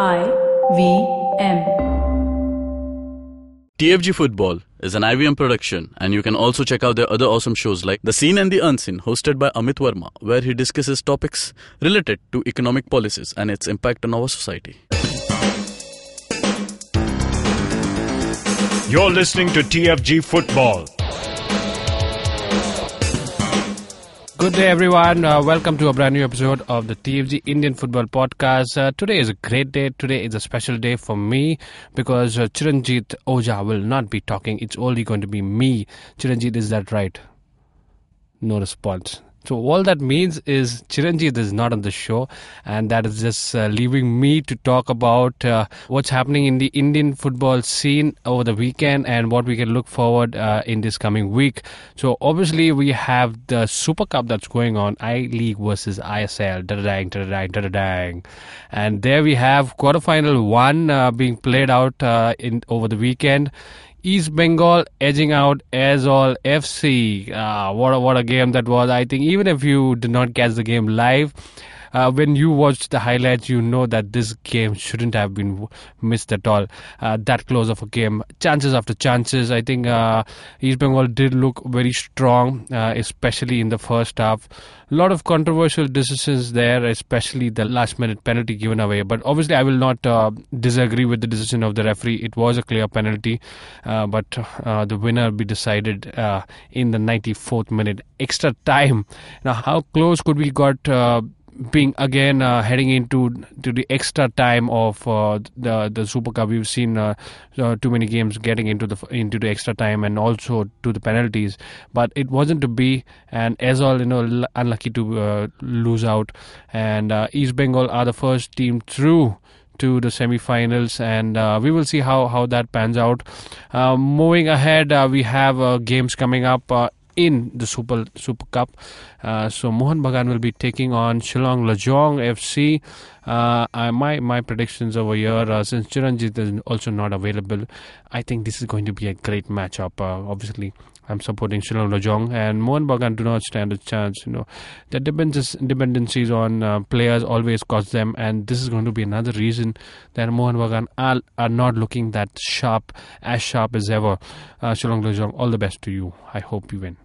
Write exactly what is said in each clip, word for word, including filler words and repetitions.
I V M. T F G Football is an I V M production, and you can also check out their other awesome shows like The Seen and the Unseen, hosted by Amit Verma, where he discusses topics related to economic policies and its impact on our society. You're listening to T F G Football. Good day, everyone. Uh, welcome to a brand new episode of the T F G Indian Football Podcast. Uh, today is a great day. Today is a special day for me because uh, Chiranjit Oja will not be talking. It's only going to be me. Chiranjit, is that right? No response. So all that means is Chiranjit is not on the show, and that is just uh, leaving me to talk about uh, what's happening in the Indian football scene over the weekend and what we can look forward uh, in this coming week. So obviously we have the Super Cup that's going on, I-League versus I S L, da-da-dang, da-da-dang, da-da-dang. And there we have quarterfinal one uh, being played out uh, in over the weekend. East Bengal edging out Aizawl F C. Uh, what a, what a game that was. I think even if you did not catch the game live, uh, when you watch the highlights, you know that this game shouldn't have been missed at all. Uh, that close of a game. Chances after chances. I think uh, East Bengal did look very strong, uh, especially in the first half. A lot of controversial decisions there, especially the last minute penalty given away. But obviously, I will not uh, disagree with the decision of the referee. It was a clear penalty, uh, but uh, the winner will be decided uh, in the ninety-fourth minute. Extra time. Now, how close could we got uh, being again uh, heading into to the extra time of uh, the the Super Cup? We've seen uh, uh, too many games getting into the into the extra time and also to the penalties, but it wasn't to be. And Aizawl, you know, unlucky to uh, lose out, and uh, East Bengal are the first team through to the semi-finals, and uh, we will see how, how that pans out. Uh, moving ahead, uh, we have uh, games coming up Uh, in the Super Super Cup. Uh, so Mohun Bagan will be taking on Shillong Lajong F C. Uh, I, my, my predictions over here, uh, since Chiranjit is also not available, I think this is going to be a great matchup. Uh, obviously, I'm supporting Shillong Lajong, and Mohun Bagan do not stand a chance. You know, the dependencies on uh, players always cost them, and this is going to be another reason that Mohun Bagan are, are not looking that sharp, as sharp as ever. Uh, Shillong Lajong, all the best to you. I hope you win.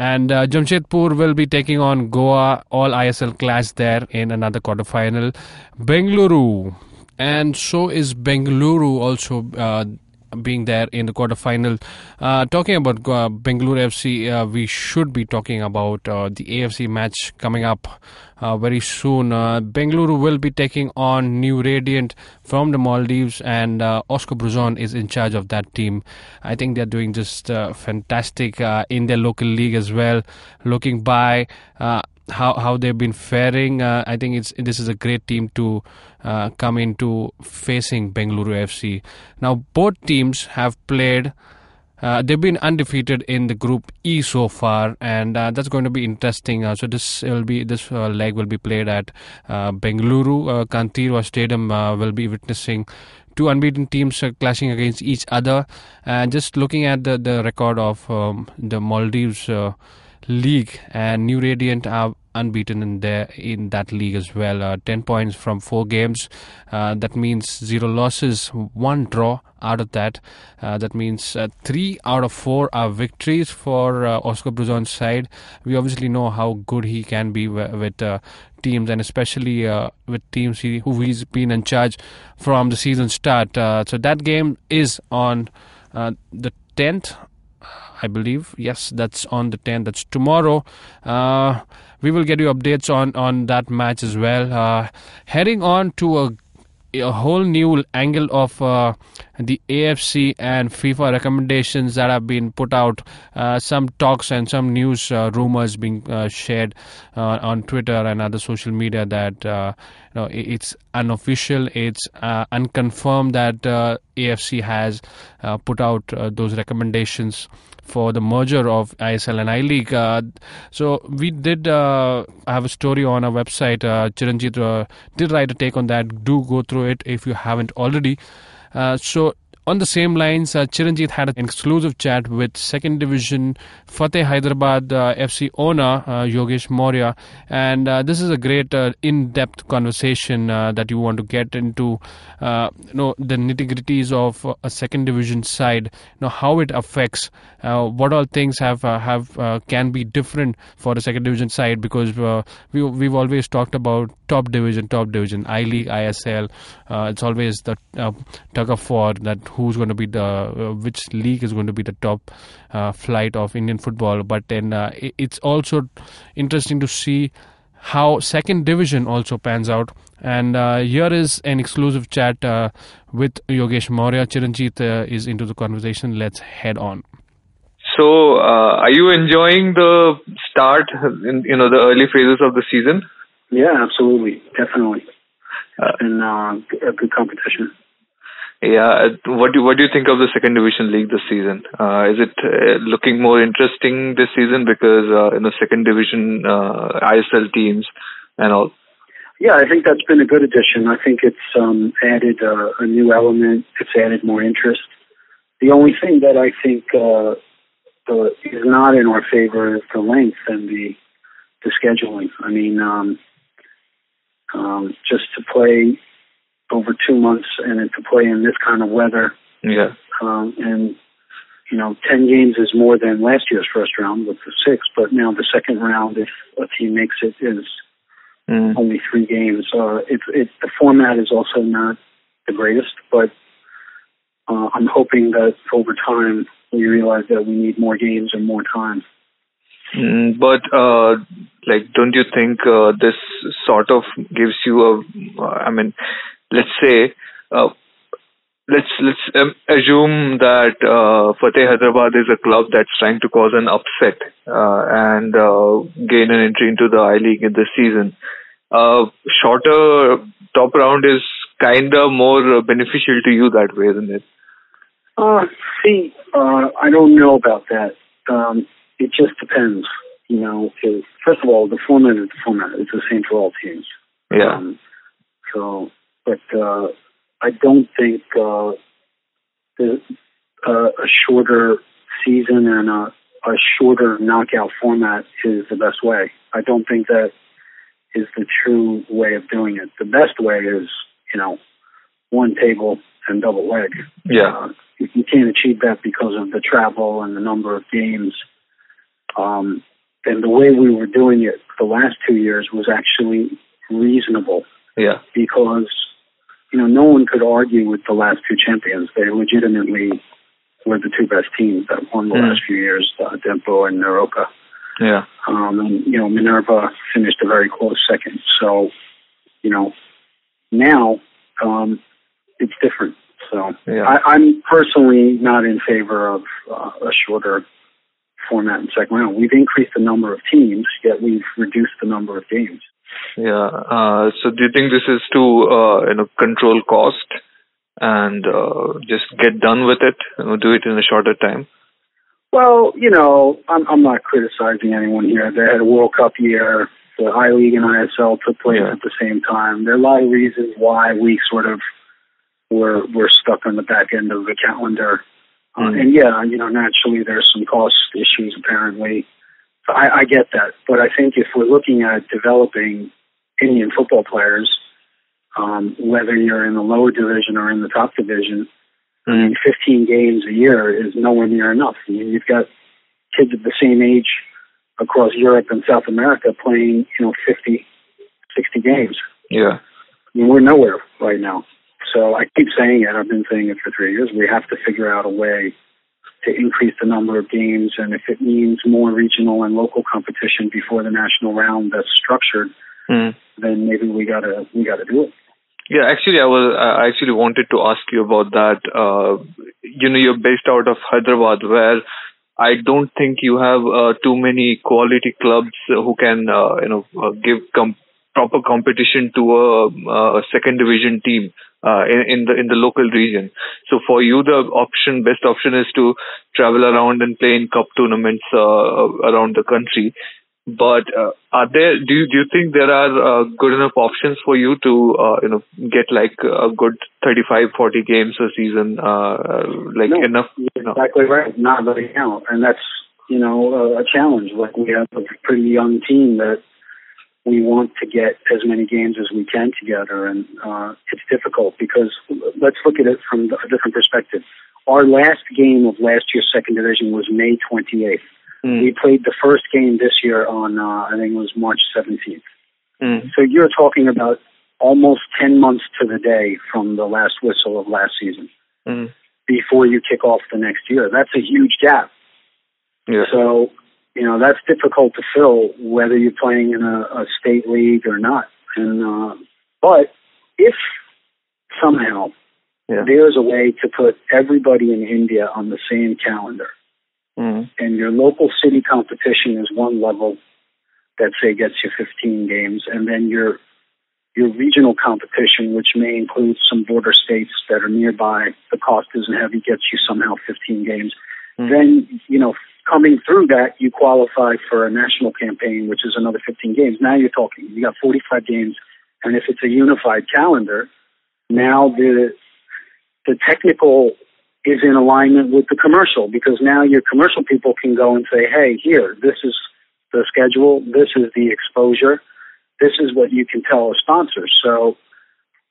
And uh, Jamshedpur will be taking on Goa, all I S L clash there in another quarterfinal. Bengaluru, and so is Bengaluru also uh, being there in the quarterfinal. Uh, talking about uh, Bengaluru F C, uh, we should be talking about uh, the A F C match coming up uh, very soon. Uh, Bengaluru will be taking on New Radiant from the Maldives, and uh, Oscar Bruzon is in charge of that team. I think they're doing just uh, fantastic uh, in their local league as well. Looking by uh, how how they've been faring, uh, I think it's this is a great team to uh, come into facing Bengaluru F C. Now both teams have played. Uh, they've been undefeated in the Group E so far, and uh, that's going to be interesting. Uh, so this will be this uh, leg will be played at uh, Bengaluru. Uh, Kanteerava Stadium uh, will be witnessing two unbeaten teams uh, clashing against each other. And uh, just looking at the the record of um, the Maldives Uh, league, and New Radiant are unbeaten in there in that league as well. Uh, ten points from four games. Uh, that means zero losses, one draw out of that. Uh, that means uh, three out of four are victories for uh, Oscar Bruzon's side. We obviously know how good he can be w- with uh, teams, and especially uh, with teams he, who he's been in charge from the season start. Uh, so that game is on uh, the tenth. I believe. Yes, that's on the tenth. That's tomorrow. Uh, we will get you updates on, on that match as well. Uh, heading on to a, a whole new angle of uh, the A F C and FIFA recommendations that have been put out. Uh, some talks and some news uh, rumors being uh, shared uh, on Twitter and other social media that uh, you know, it's unofficial, it's uh, unconfirmed that uh, A F C has uh, put out uh, those recommendations for the merger of I S L and I-League. Uh, so we did uh, have a story on our website. Uh, Chiranjit uh, did write a take on that. Do go through it if you haven't already. Uh, so On the same lines, uh, Chiranjit had an exclusive chat with Second Division Fateh Hyderabad uh, F C owner uh, Yogesh Maurya, and uh, this is a great uh, in-depth conversation uh, that you want to get into, uh, you know, the nitty-gritties of uh, a Second Division side, you know, how it affects, uh, what all things have uh, have uh, can be different for the Second Division side, because uh, we we've always talked about top division, top division, I-League, I S L. Uh, it's always the uh, tug of war that. Who's going to be the uh, which league is going to be the top uh, flight of Indian football? But then uh, it's also interesting to see how second division also pans out. And uh, here is an exclusive chat uh, with Yogesh Maurya. Chiranjit uh, is into the conversation. Let's head on. So, uh, are you enjoying the start? In, you know, the early phases of the season. Yeah, absolutely, definitely, it's been uh, a good competition. Yeah, what do what do you think of the Second Division League this season? Uh, is it uh, looking more interesting this season because uh, in the Second Division uh, I S L teams and all? Yeah, I think that's been a good addition. I think it's um, added uh, a new element. It's added more interest. The only thing that I think uh, the, is not in our favor is the length and the the scheduling. I mean, um, um, just to play over two months and then to play in this kind of weather. Yeah. Um, and, you know, ten games is more than last year's first round with the six, but now the second round, if a team makes it, is mm. only three games. Uh, it, it, the format is also not the greatest, but uh, I'm hoping that over time we realize that we need more games and more time. Mm, but, uh, like, don't you think uh, this sort of gives you a, uh, I mean, Let's say, uh, let's let's um, assume that uh, Fateh Hyderabad is a club that's trying to cause an upset uh, and uh, gain an entry into the I-League in this season. Uh, shorter top round is kind of more beneficial to you that way, isn't it? Uh, see, uh, I don't know about that. Um, it just depends. You know, first of all, the format is the format. It's the same for all teams. Yeah. Um, so... But uh, I don't think uh, the, uh, a shorter season and a, a shorter knockout format is the best way. I don't think that is the true way of doing it. The best way is, you know, one table and double leg. Yeah. Uh, you, you can't achieve that because of the travel and the number of games. Um, and the way we were doing it the last two years was actually reasonable. Yeah. Because... You know, no one could argue with the last two champions. They legitimately were the two best teams that won the yeah. last few years, uh, Dempo and Neroca. Yeah. Um, and, you know, Minerva finished a very close second. So, you know, now um, it's different. So yeah. I, I'm personally not in favor of uh, a shorter format in second round. We've increased the number of teams, yet we've reduced the number of games. Yeah. Uh, so, do you think this is to uh, you know control cost and uh, just get done with it? You know, do it in a shorter time. Well, you know, I'm, I'm not criticizing anyone here. They had a World Cup year. The I-League and I S L took place yeah. at the same time. There are a lot of reasons why we sort of were were stuck on the back end of the calendar. Mm. Uh, and yeah, you know, naturally there's some cost issues apparently. I, I get that, but I think if we're looking at developing Indian football players, um, whether you're in the lower division or in the top division, mm. I mean, fifteen games a year is nowhere near enough. I mean, you've got kids of the same age across Europe and South America playing, you know, fifty, sixty games. Yeah. I mean, we're nowhere right now. So I keep saying it. I've been saying it for three years. We have to figure out a way to increase the number of games, and if it means more regional and local competition before the national round that's structured, mm. then maybe we gotta we gotta do it. Yeah, actually, I was I actually wanted to ask you about that. Uh, you know, you're based out of Hyderabad, where I don't think you have uh, too many quality clubs who can uh, you know uh, give com- proper competition to a, a second division team. Uh, in, in the in the local region. So for you, the option, best option is to travel around and play in cup tournaments uh, around the country. But uh, are there? Do you do you think there are uh, good enough options for you to uh, you know get like a good thirty-five, forty games a season, uh, like no, enough. You're exactly no. right. Not right now. And that's, you know, uh, a challenge. Like, we have a pretty young team that we want to get as many games as we can together. And uh, it's difficult because let's look at it from a different perspective. Our last game of last year's second division was May twenty-eighth. Mm. We played the first game this year on, uh, I think it was March seventeenth. Mm. So you're talking about almost ten months to the day from the last whistle of last season mm. before you kick off the next year. That's a huge gap. Yeah. So, you know, that's difficult to fill whether you're playing in a, a state league or not. And uh, but if somehow yeah. there's a way to put everybody in India on the same calendar, mm. and your local city competition is one level that, say, gets you fifteen games, and then your your regional competition, which may include some border states that are nearby, the cost isn't heavy, gets you somehow fifteen games. Mm. Then, you know, coming through that, you qualify for a national campaign, which is another fifteen games. Now you're talking. You got forty-five games, and if it's a unified calendar, now the the technical is in alignment with the commercial, because now your commercial people can go and say, hey, here, this is the schedule, this is the exposure, this is what you can tell a sponsor. So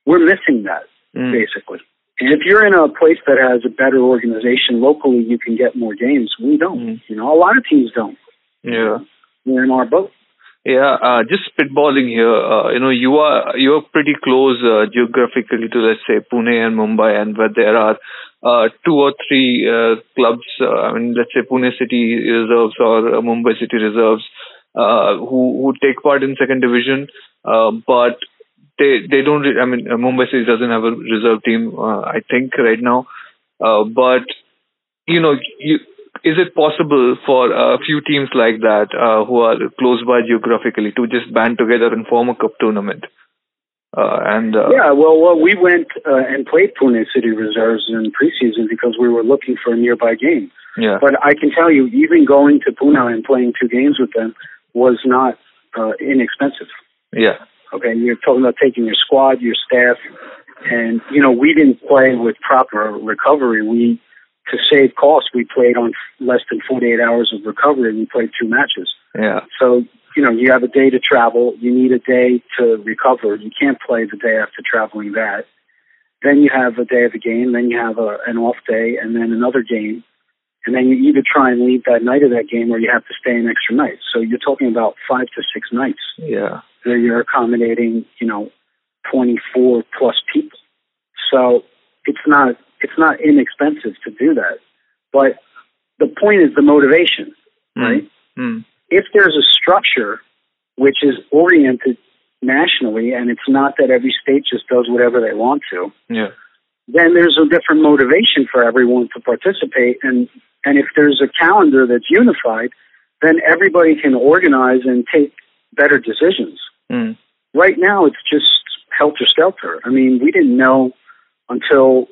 we're missing that, mm. basically. And if you're in a place that has a better organization locally, you can get more games. We don't. Mm. You know, a lot of teams don't. Yeah. We're in our boat. Yeah, uh, just spitballing here, uh, you know, you are you are pretty close uh, geographically to, let's say, Pune and Mumbai, and where there are uh, two or three uh, clubs, uh, I mean, let's say Pune City reserves or uh, Mumbai City reserves, uh, who, who take part in second division, uh, but they they don't, re- I mean, uh, Mumbai City doesn't have a reserve team, uh, I think, right now, uh, but, you know, you... Is it possible for a few teams like that uh, who are close by geographically to just band together and form a cup tournament? Uh, and uh, Yeah, well, well, we went uh, and played Pune City Reserves in preseason because we were looking for a nearby game. Yeah. But I can tell you, even going to Pune and playing two games with them was not uh, inexpensive. Yeah. Okay, you're talking about taking your squad, your staff, and, you know, we didn't play with proper recovery. We... To save costs, we played on less than forty-eight hours of recovery, and we played two matches. Yeah. So, you know, you have a day to travel. You need a day to recover. You can't play the day after traveling that. Then you have a day of a game. Then you have a, an off day, and then another game. And then you either try and leave that night of that game, or you have to stay an extra night. So you're talking about five to six nights. Yeah. Where you're accommodating, you know, twenty-four plus people. So it's not... It's not inexpensive to do that. But the point is the motivation, mm. right? Mm. If there's a structure which is oriented nationally, and it's not that every state just does whatever they want to, yeah. then there's a different motivation for everyone to participate. And, and if there's a calendar that's unified, then everybody can organize and take better decisions. Mm. Right now, it's just helter-skelter. I mean, we didn't know until...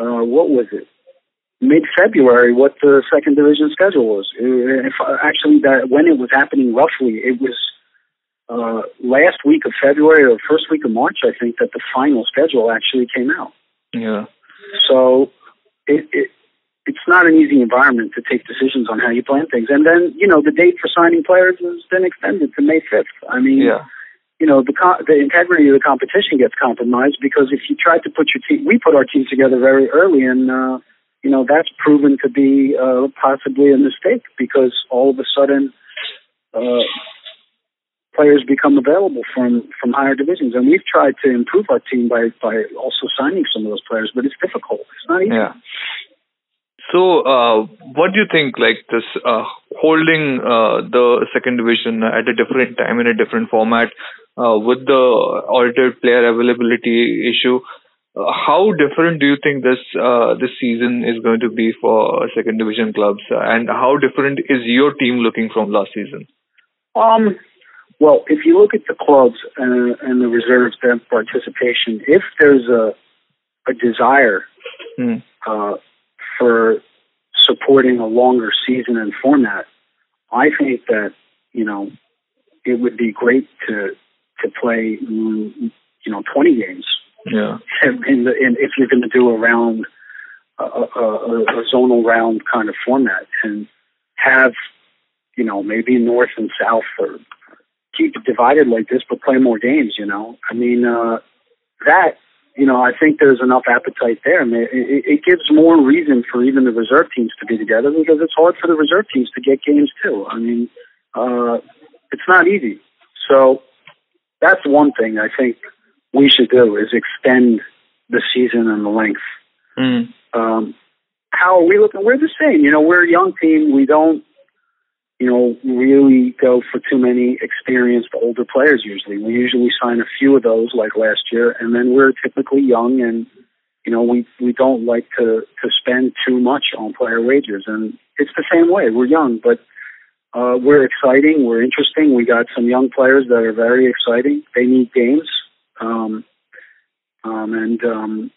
Uh, what was it? mid February, what the second division schedule was. If, actually, that when it was happening roughly, it was uh, last week of February or first week of March, I think, that the final schedule actually came out. Yeah. So it, it it's not an easy environment to take decisions on how you plan things. And then, you know, the date for signing players has been extended to May fifth. I mean... Yeah. You know, the co- the integrity of the competition gets compromised, because if you try to put your team, we put our team together very early, and, uh, you know, that's proven to be uh, possibly a mistake, because all of a sudden uh, players become available from, from higher divisions. And we've tried to improve our team by, by also signing some of those players, but it's difficult. It's not easy. Yeah. So, uh, what do you think, like, this uh, holding uh, the second division at a different time in a different format, Uh, with the altered player availability issue, uh, how different do you think this uh, this season is going to be for second division clubs, and how different is your team looking from last season? Um, well, if you look at the clubs and, and the reserves and participation, if there's a a desire hmm. uh, for supporting a longer season and format, I think that, you know, it would be great to. to play, you know, twenty games Yeah. And, and, the, and if you're going to do a round, a, a, a zonal round kind of format, and have, you know, maybe north and south, or keep it divided like this, but play more games. You know, I mean, uh, that. You know, I think there's enough appetite there. I mean, it, it gives more reason for even the reserve teams to be together, because it's hard for the reserve teams to get games too. I mean, uh, it's not easy. So that's one thing I think we should do, is extend the season and the length. Mm. Um, how are we looking? We're the same. You know, we're a young team. We don't, you know, really go for too many experienced older players usually. We usually sign a few of those like last year, and then we're typically young, and, you know, we, we don't like to, to spend too much on player wages. And it's the same way. We're young, but uh, we're exciting. We're interesting. We got some young players that are very exciting. They need games. Um, um, and, um,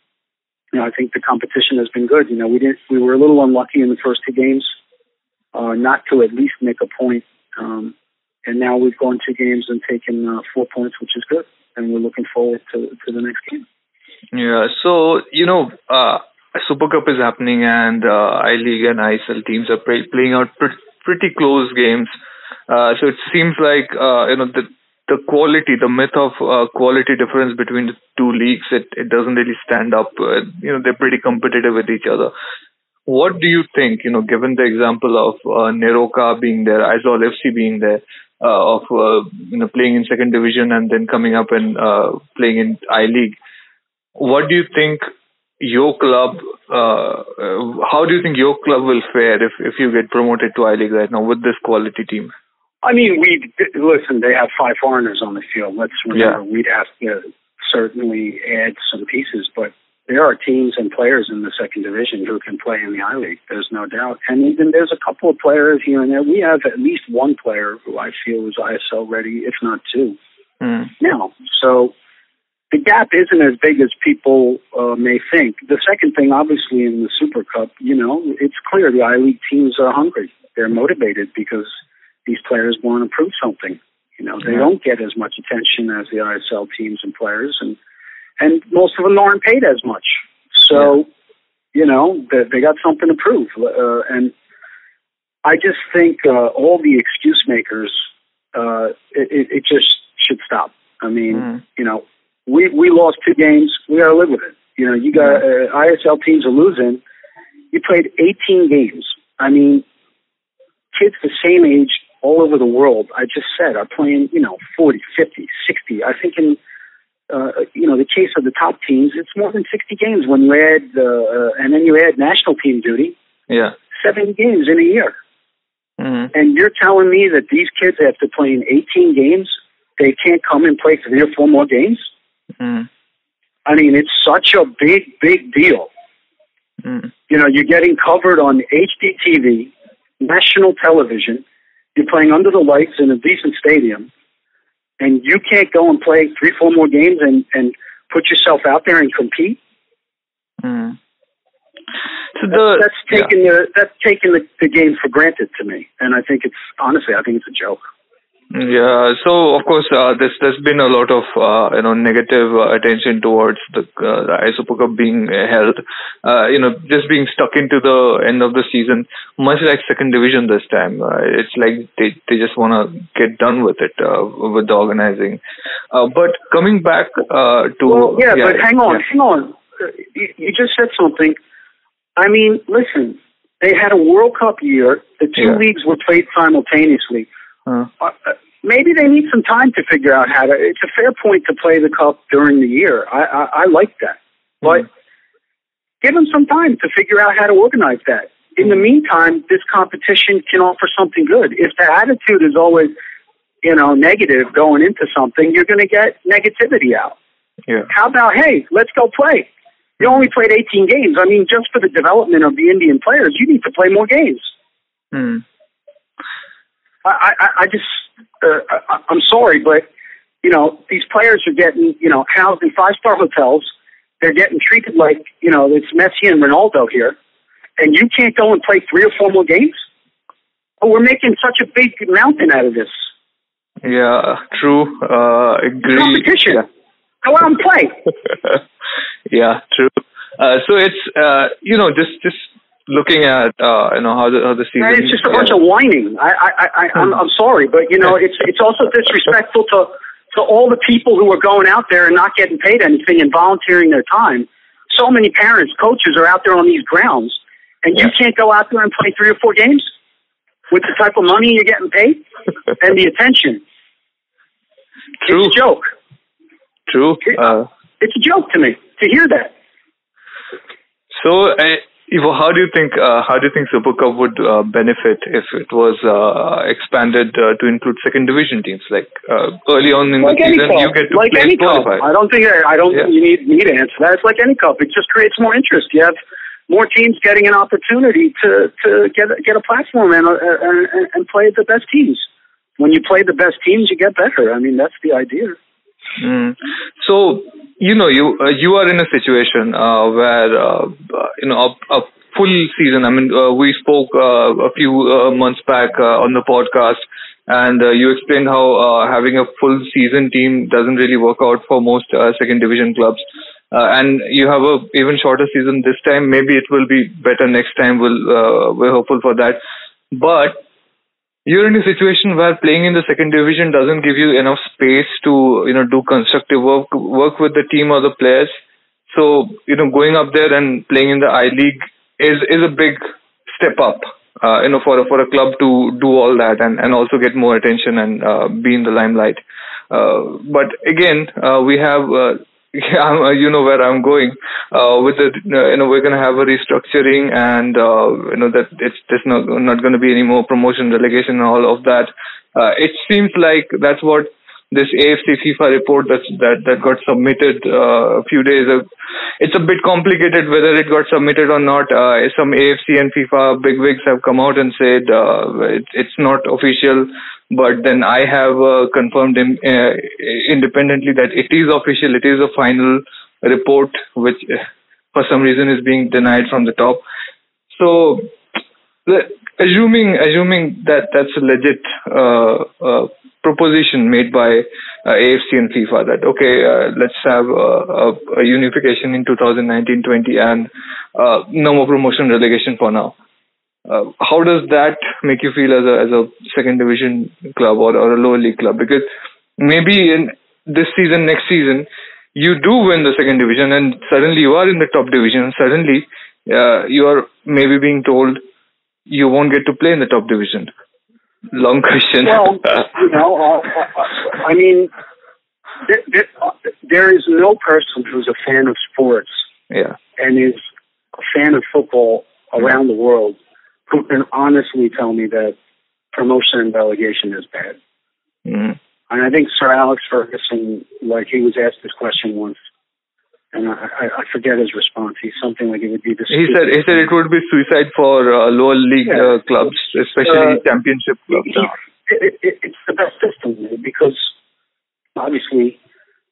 you know, I think the competition has been good. You know, we didn't, we were a little unlucky in the first two games. Uh, not to at least make a point. Um, and now we've gone two games and taken uh, four points, which is good. And we're looking forward to, to the next game. Yeah, so, you know, uh, Super Cup is happening, and uh, I-League and I S L teams are play, playing out pre- pretty close games. Uh, so it seems like, uh, you know, the the quality, the myth of uh, quality difference between the two leagues, it, it doesn't really stand up. Uh, you know, they're pretty competitive with each other. What do you think, you know, given the example of uh, Neroca being there, Aizawl F C being there, uh, of, uh, you know, playing in second division and then coming up and uh, playing in I-League, what do you think your club, uh, how do you think your club will fare if, if you get promoted to I-League right now with this quality team? I mean, we listen, they have five foreigners on the field. Let's remember, yeah. We'd have to certainly add some pieces, but there are teams and players in the second division who can play in the I-League. There's no doubt. And even there's a couple of players here and there. We have at least one player who I feel is I S L ready, if not two. Mm. Now, so the gap isn't as big as people uh, may think. The second thing, obviously, in the Super Cup, you know, it's clear the I-League teams are hungry. They're motivated because these players want to prove something. You know, they yeah. don't get as much attention as the I S L teams and players, and And most of them aren't paid as much. So, yeah. you know, they, they got something to prove. Uh, and I just think uh, all the excuse makers, uh, it, it just should stop. I mean, mm. you know, we we lost two games. We got to live with it. You know, you got uh, I S L teams are losing. You played eighteen games. I mean, kids the same age all over the world, I just said, are playing, you know, forty, fifty, sixty. I think in... Uh, you know, the case of the top teams, it's more than sixty games when you add, uh, and then you add national team duty. Yeah. Seven games in a year. Mm-hmm. And you're telling me that these kids, after playing eighteen games, they can't come and play three or four more games? Mm-hmm. I mean, it's such a big, big deal. Mm-hmm. You know, you're getting covered on H D T V, national television, you're playing under the lights in a decent stadium, and you can't go and play three, four more games and, and put yourself out there and compete. Mm. So the, that's, that's taking yeah. the that's taking the, the game for granted to me, and I think it's honestly, I think it's a joke. Yeah. So of course, uh, there's there's been a lot of uh, you know negative uh, attention towards the, uh, the Super Cup being held, uh, you know, just being stuck into the end of the season, much like second division this time. Uh, it's like they they just want to get done with it uh, with the organizing. Uh, but coming back uh, to well, yeah, yeah, but hang on, yeah. hang on. You, you just said something. I mean, listen, they had a World Cup year. The two yeah. leagues were played simultaneously. Huh. Uh, maybe they need some time to figure out how to. It's a fair point to play the cup during the year. I, I, I like that, mm-hmm. but give them some time to figure out how to organize that. In mm-hmm. the meantime, this competition can offer something good. If the attitude is always, you know, negative going into something, you're going to get negativity out. Yeah. How about, hey, let's go play? You only played eighteen games. I mean, just for the development of the Indian players, you need to play more games. Hmm. I, I, I just, uh, I, I'm sorry, but, you know, these players are getting, you know, housed in five-star hotels. They're getting treated like, you know, it's Messi and Ronaldo here. And you can't go and play three or four more games? Oh, we're making such a big mountain out of this. Yeah, true. Uh, agree. Competition. Yeah. I want to play. Yeah, true. Uh, so it's, uh, you know, just, just looking at, uh, you know, how the, how the season... And it's just a bunch yeah. of whining. I, I, I, I, I'm, I'm sorry, but, you know, it's it's also disrespectful to, to all the people who are going out there and not getting paid anything and volunteering their time. So many parents, coaches are out there on these grounds, and yeah. you can't go out there and play three or four games with the type of money you're getting paid and the attention. True. It's a joke. True. Uh, it's a joke to me to hear that. So, uh, Ivo, how do you think uh, how do you think Super Cup would uh, benefit if it was uh, expanded uh, to include second division teams? Like uh, early on in like the season, cup. You get to like play any cup. I don't think I, I don't yeah. you need need to answer that. It's like any cup. It just creates more interest. You have more teams getting an opportunity to, to get get a platform and, uh, and and play the best teams. When you play the best teams, you get better. I mean, that's the idea. Mm. So, you know, you uh, you are in a situation uh, where, uh, you know, a, a full season, I mean, uh, we spoke uh, a few uh, months back uh, on the podcast, and uh, you explained how uh, having a full season team doesn't really work out for most uh, second division clubs. Uh, and you have a even shorter season this time. Maybe it will be better next time. We'll, uh, we're hopeful for that. But you're in a situation where playing in the second division doesn't give you enough space to, you know, do constructive work, work with the team or the players. So, you know, going up there and playing in the I-League is, is a big step up, uh, you know, for a, for a club to do all that and, and also get more attention and uh, be in the limelight. Uh, but again, uh, we have, uh, you know where I'm going, uh, with the, you know, we're going to have a restructuring and, uh, you know, that it's just not, not going to be any more promotion, relegation and all of that. Uh, it seems like that's what this A F C FIFA report that's, that, that got submitted, uh, a few days ago. It's a bit complicated whether it got submitted or not. Uh, some A F C and FIFA bigwigs have come out and said, uh, it, it's not official. But then I have uh, confirmed in, uh, independently that it is official. It is a final report, which uh, for some reason is being denied from the top. So, uh, assuming assuming that that's a legit uh, uh, proposition made by uh, A F C and FIFA, that okay, uh, let's have a, a, a unification in two thousand nineteen twenty and uh, no more promotion relegation for now. Uh, how does that make you feel as a as a second division club or, or a lower league club? Because maybe in this season, next season, you do win the second division and suddenly you are in the top division. Suddenly uh, you are maybe being told you won't get to play in the top division. Long question. Well, you know, uh, I mean, there, there, there is no person who's a fan of sports yeah. and is a fan of football around yeah. the world who can honestly tell me that promotion and relegation is bad. Mm. And I think Sir Alex Ferguson, like he was asked this question once, and I, I forget his response. He's something like it would be the He said, he said it would be suicide for uh, lower league yeah. uh, clubs, especially uh, championship clubs. He, it, it, it's the best system because obviously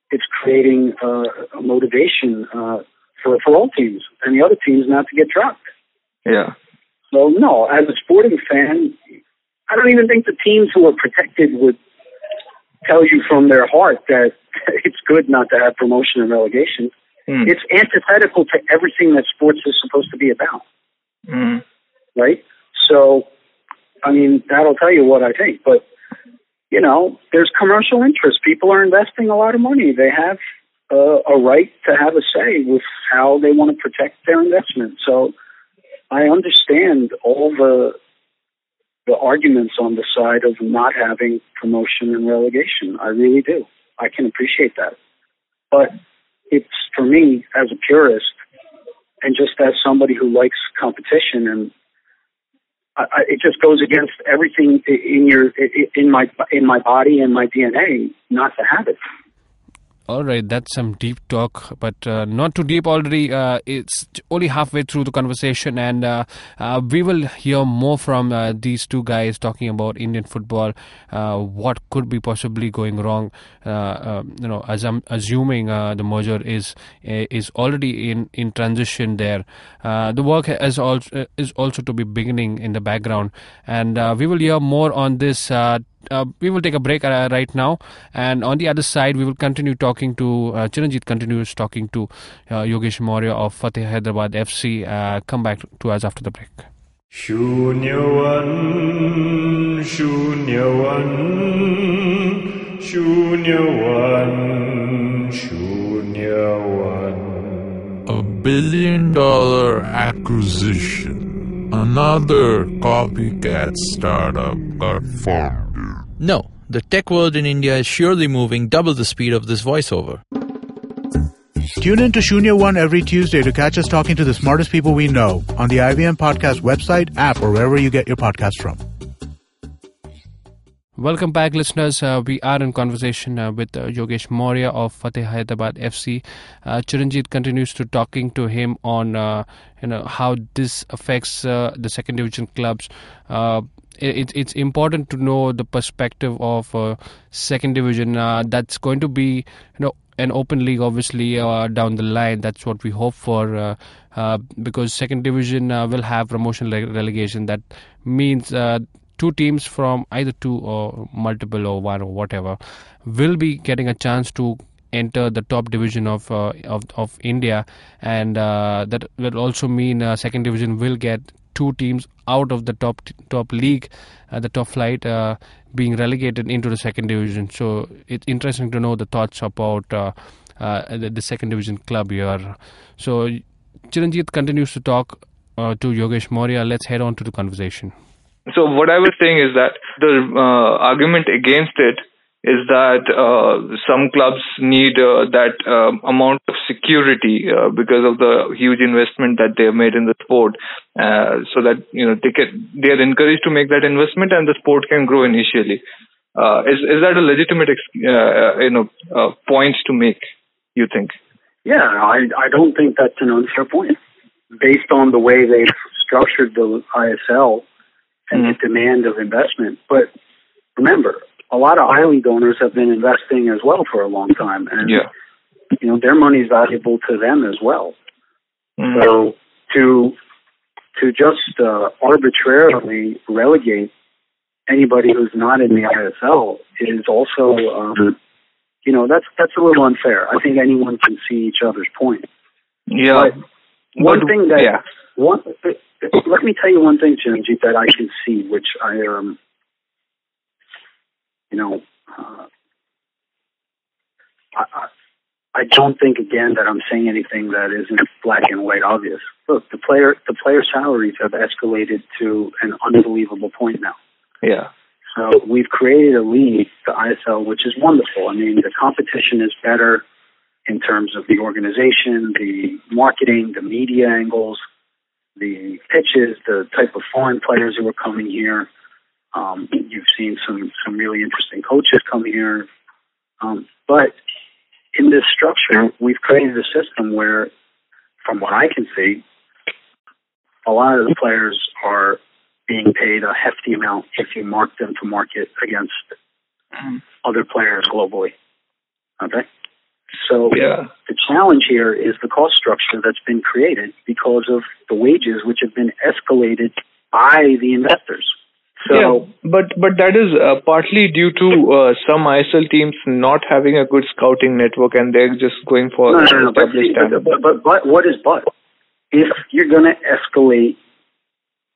it's creating uh, a motivation uh, for, for all teams and the other teams not to get dropped. Yeah. So, no, as a sporting fan, I don't even think the teams who are protected would tell you from their heart that it's good not to have promotion and relegation. Mm. It's antithetical to everything that sports is supposed to be about. Mm. Right? So, I mean, that'll tell you what I think. But, you know, there's commercial interest. People are investing a lot of money. They have uh, a right to have a say with how they want to protect their investment. So, I understand all the the arguments on the side of not having promotion and relegation. I really do. I can appreciate that. But it's, for me, as a purist, and just as somebody who likes competition, and I, I, it just goes against everything in your in my in my body and my D N A not to have it. All right, that's some deep talk, but uh, not too deep already. Uh, it's only halfway through the conversation, and uh, uh, we will hear more from uh, these two guys talking about Indian football, uh, what could be possibly going wrong. Uh, uh, you know, as I'm assuming uh, the merger is is already in, in transition there. Uh, the work is also is also to be beginning in the background, and uh, we will hear more on this. Uh, uh, we will take a break uh, right now, and on the other side we will continue talking to uh, Chiranjit continues talking to uh, Yogesh Maurya of Fateh Hyderabad F C. Uh, come back to us after the break. Shunyavan, Shunyavan, Shunyavan, Shunyavan. A billion dollar acquisition. Another copycat startup got formed. No, the tech world in India is surely moving double the speed of this voiceover. Tune in to Shunya One every Tuesday to catch us talking to the smartest people we know on the I V M podcast website, app, or wherever you get your podcasts from. Welcome back, listeners. Uh, we are in conversation uh, with uh, Yogesh Maurya of Fateh Hyderabad F C. Uh, Chiranjit continues to talking to him on uh, you know how this affects uh, the second division clubs. Uh, It, it's important to know the perspective of uh, second division. Uh, that's going to be, you know, an open league, obviously, uh, down the line. That's what we hope for, uh, uh, because second division uh, will have promotion relegation. That means uh, two teams from either two or multiple or one or whatever will be getting a chance to enter the top division of uh, of, of India, and uh, that will also mean uh, second division will get two teams out of the top top league, uh, the top flight, uh, being relegated into the second division. So it's interesting to know the thoughts about uh, uh, the, the second division club here. So Chiranjit continues to talk uh, to Yogesh Maurya. Let's head on to the conversation. So what I was saying is that the uh, argument against it is that uh, some clubs need uh, that uh, amount of security uh, because of the huge investment that they have made in the sport, uh, so that you know they can, they are encouraged to make that investment and the sport can grow initially. Uh, is is that a legitimate uh, you know uh, point to make? You think? Yeah, I I don't think that's an unfair point based on the way they've structured the I S L and mm-hmm. the demand of investment. But remember, a lot of I-League owners have been investing as well for a long time, and yeah. you know their money is valuable to them as well. Mm. So to to just uh, arbitrarily relegate anybody who's not in the I S L is also um, you know that's that's a little unfair. I think anyone can see each other's point. Yeah. But one but, thing that yeah. one let me tell you one thing, Chiranjit, that I can see, which I um. You know, uh, I, I don't think again that I'm saying anything that isn't black and white obvious. Look, the player the player salaries have escalated to an unbelievable point now. Yeah. So we've created a league, the I S L, which is wonderful. I mean, the competition is better in terms of the organization, the marketing, the media angles, the pitches, the type of foreign players who are coming here. Um, you've seen some, some really interesting coaches come here. Um, but in this structure, we've created a system where, from what I can see, a lot of the players are being paid a hefty amount if you mark them to market against other players globally. Okay? So yeah. the challenge here is the cost structure that's been created because of the wages which have been escalated by the investors. So, yeah, but but that is uh, partly due to uh, some I S L teams not having a good scouting network, and they're just going for no, no, no, but, see, but, but but what is but? If you're going to escalate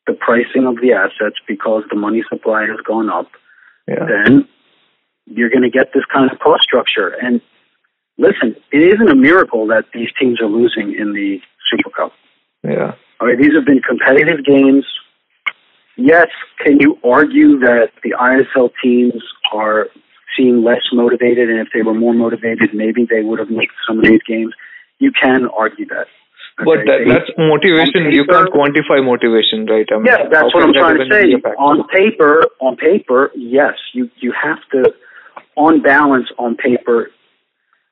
the pricing of the assets because the money supply has gone up, yeah. then you're going to get this kind of cost structure. And listen, it isn't a miracle that these teams are losing in the Super Cup. Yeah, all right, these have been competitive games. Yes, can you argue that the I S L teams are seem less motivated, and if they were more motivated, maybe they would have made some of these games? You can argue that. Okay? But that, that's motivation. Paper, you can't quantify motivation, right? I mean, yeah, that's what I'm trying to say. On paper, on paper, yes, you, you have to, on balance, on paper,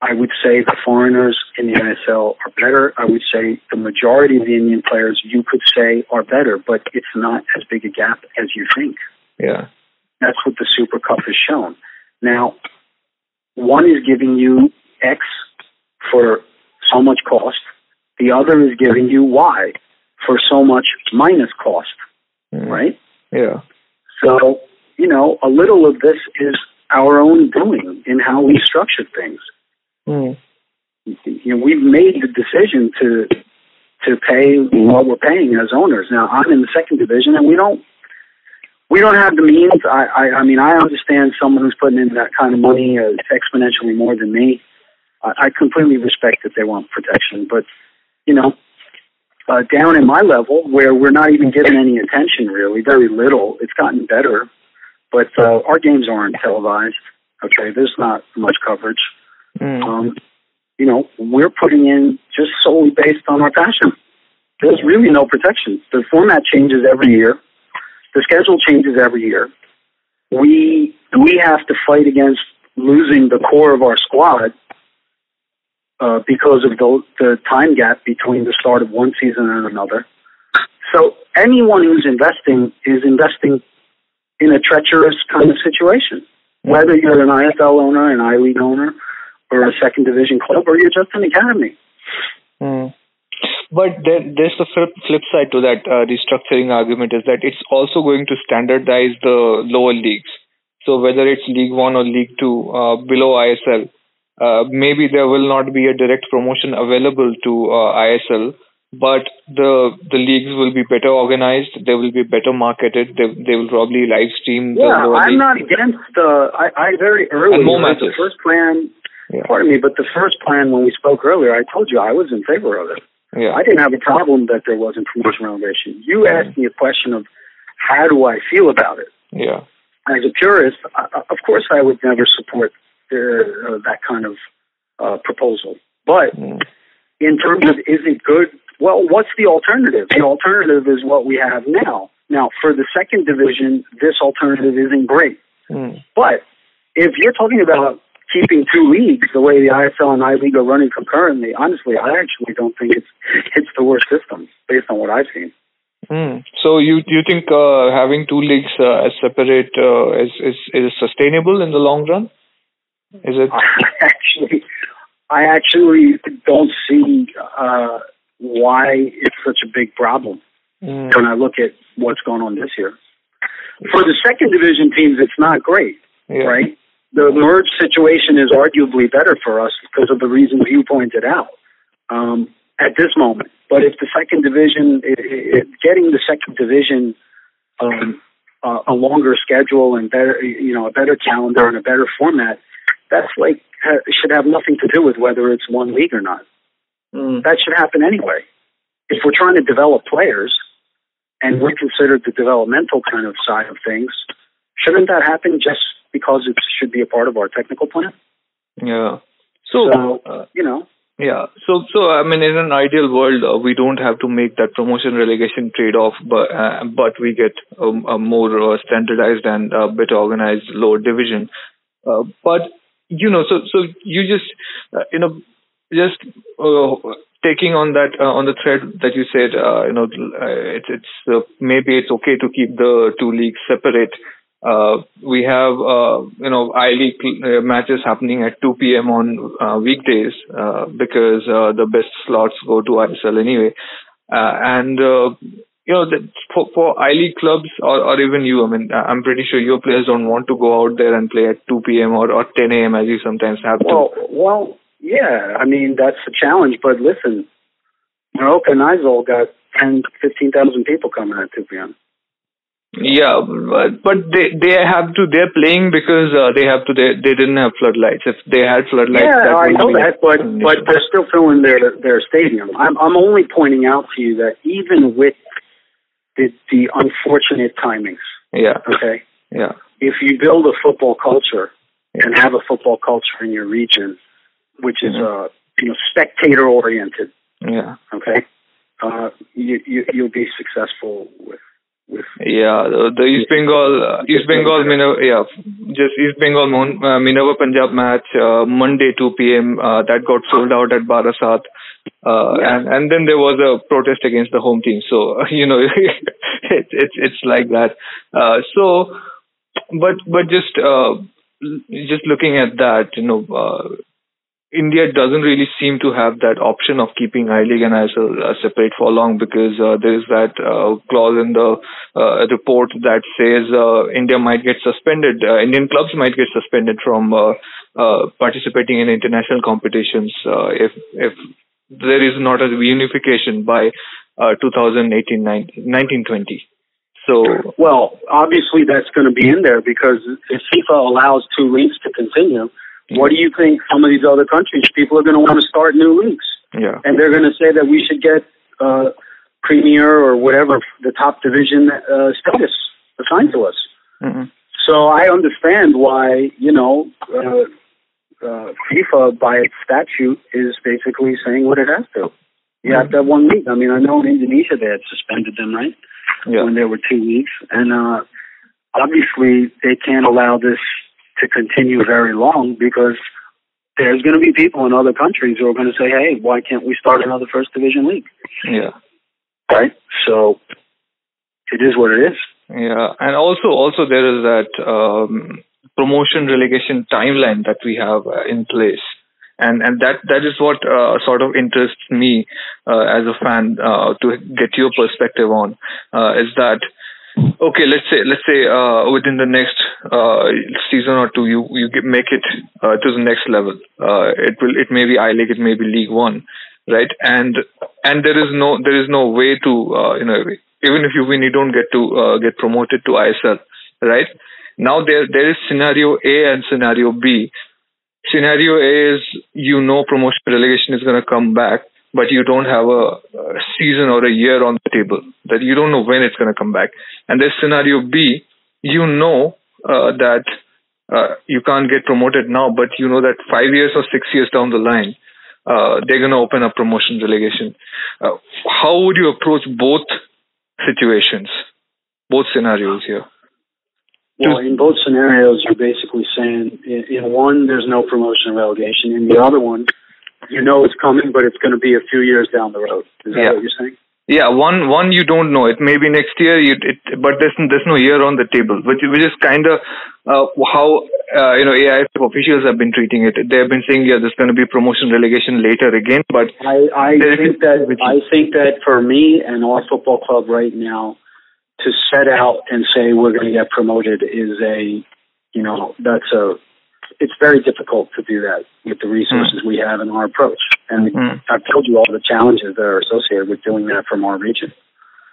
I would say the foreigners in the I S L are better. I would say the majority of the Indian players, you could say, are better, but it's not as big a gap as you think. Yeah. That's what the Super Cup has shown. Now, one is giving you X for so much cost. The other is giving you Y for so much minus cost, mm. right? Yeah. So you know, a little of this is our own doing in how we structure things. Mm. You know, we've made the decision to to pay what we're paying as owners. Now, I'm in the second division, and we don't we don't have the means. I, I, I mean, I understand someone who's putting in that kind of money uh, exponentially more than me. I, I completely respect that they want protection, but you know, uh, down in my level, where we're not even given any attention, really, very little. It's gotten better, but uh, our games aren't televised. Okay, there's not much coverage. Mm. Um, you know, we're putting in just solely based on our passion. There's really no protection. The format changes every year. The schedule changes every year. We we have to fight against losing the core of our squad uh, because of the, the time gap between the start of one season and another. So anyone who's investing is investing in a treacherous kind of situation, whether you're an I S L owner, an I-League owner, or a second division club, or you're just an academy. Mm. But there, there's the flip, flip side to that uh, restructuring argument, is that it's also going to standardize the lower leagues. So whether it's League One or League Two, uh, below I S L, uh, maybe there will not be a direct promotion available to uh, I S L, but the the leagues will be better organized. They will be better marketed. They they will probably live stream. Yeah, the lower I'm league. Not against the. Uh, I, I very early and more matches. The first plan. Yeah. Pardon me, but the first plan, when we spoke earlier, I told you I was in favor of it. Yeah. I didn't have a problem that there wasn't promotion relegation. You mm. asked me a question of how do I feel about it? Yeah. As a purist, I, of course I would never support the, uh, that kind of uh, proposal. But mm. in terms of is it good, well, what's the alternative? The alternative is what we have now. Now, for the second division, this alternative isn't great. Mm. But if you're talking about keeping two leagues the way the I S L and I-League are running concurrently, honestly, I actually don't think it's it's the worst system based on what I've seen. Mm. So you you think uh, having two leagues uh, as separate uh, is, is is sustainable in the long run? Is it? I actually, I actually don't see uh, why it's such a big problem mm. when I look at what's going on this year. For the second division teams, it's not great, yeah. right? The merge situation is arguably better for us because of the reasons you pointed out um, at this moment. But if the second division, it, it, getting the second division um, uh, a longer schedule and better, you know, a better calendar and a better format, that's like ha- should have nothing to do with whether it's one league or not. Mm. That should happen anyway. If we're trying to develop players and we're considered the developmental kind of side of things, shouldn't that happen just because it should be a part of our technical plan? Yeah. So, so uh, you know. Yeah. So, so I mean, in an ideal world, uh, we don't have to make that promotion relegation trade-off, but uh, but we get a, a more uh, standardized and uh, better organized lower division. Uh, but, you know, so so you just, uh, you know, just uh, taking on that, uh, on the thread that you said, uh, you know, uh, it's, it's uh, maybe it's okay to keep the two leagues separate. Uh, we have, uh, you know, I-League uh, matches happening at two p.m. on uh, weekdays uh, because uh, the best slots go to I S L anyway. Uh, and, uh, you know, the, for, for I-League clubs or, or even you, I mean, I'm pretty sure your players don't want to go out there and play at two p.m. or, or ten a.m. as you sometimes have to. Well, well, yeah, I mean, that's the challenge. But listen, Neroca and Aizawl got ten, fifteen thousand people coming at two p.m. Yeah, but, but they they have to they're playing because uh, they have to they, they didn't have floodlights. If they had floodlights, yeah, that I know that, but but they're still filling their their stadium. I'm I'm only pointing out to you that even with the the unfortunate timings, yeah, okay, yeah, if you build a football culture yeah. and have a football culture in your region, which is mm-hmm. uh you know spectator oriented, yeah, okay, uh you, you you'll be successful with. With yeah, the, the East Bengal, uh, East Bengal, Minerva, yeah, just East Bengal, Mohun, uh, Minerva Punjab match, uh, Monday two p.m. Uh, that got sold out at Barasat, uh, yeah. and and then there was a protest against the home team. So you know, it's it, it's like that. Uh, so, but but just uh, just looking at that, you know, uh, India doesn't really seem to have that option of keeping I-League and I S L uh, separate for long, because uh, there is that uh, clause in the uh, report that says uh, India might get suspended, uh, Indian clubs might get suspended from uh, uh, participating in international competitions uh, if if there is not a reunification by uh, twenty eighteen nineteen twenty. So, well, obviously that's going to be in there, because if FIFA allows two leagues to continue, what do you think some of these other countries, people are going to want to start new leagues? Yeah. And they're going to say that we should get uh, Premier or whatever, the top division uh, status assigned to us. Mm-hmm. So I understand why, you know, uh, uh, FIFA by its statute is basically saying what it has to. You mm-hmm. have to have one league. I mean, I know in Indonesia they had suspended them, right? Yeah. When there were two leagues. And uh, obviously they can't allow this to continue very long, because there's going to be people in other countries who are going to say, hey, why can't we start another first division league? Yeah. Right? So it is what it is. Yeah. And also, also there is that um, promotion relegation timeline that we have uh, in place. And and that, that is what uh, sort of interests me uh, as a fan uh, to get your perspective on, uh, is that, okay, let's say let's say uh, within the next uh, season or two, you you make it uh, to the next level. Uh, it will it may be I-League, it may be League One, right? And and there is no there is no way to uh, you know, even if you win, you don't get to uh, get promoted to I S L, right? Now there there is scenario A and scenario B. Scenario A is, you know, promotion relegation is going to come back, but you don't have a season or a year on the table, that you don't know when it's going to come back. And there's scenario B, you know uh, that uh, you can't get promoted now, but you know that five years or six years down the line, uh, they're going to open up promotion relegation. Uh, how would you approach both situations, both scenarios here? Well, in both scenarios, you're basically saying, in one, there's no promotion relegation. In the other one, you know it's coming, but it's going to be a few years down the road. Is that yeah. what you're saying? Yeah, one one you don't know. It may be next year, you, it, but there's there's no year on the table, which which is kind of uh, how uh, you know A I F officials have been treating it. They have been saying, yeah, there's going to be promotion relegation later again. But I, I think that I think that for me and our football club right now, to set out and say we're going to get promoted is a, you know, that's a. It's very difficult to do that with the resources mm. we have in our approach. And mm. I've told you all the challenges that are associated with doing that from our region.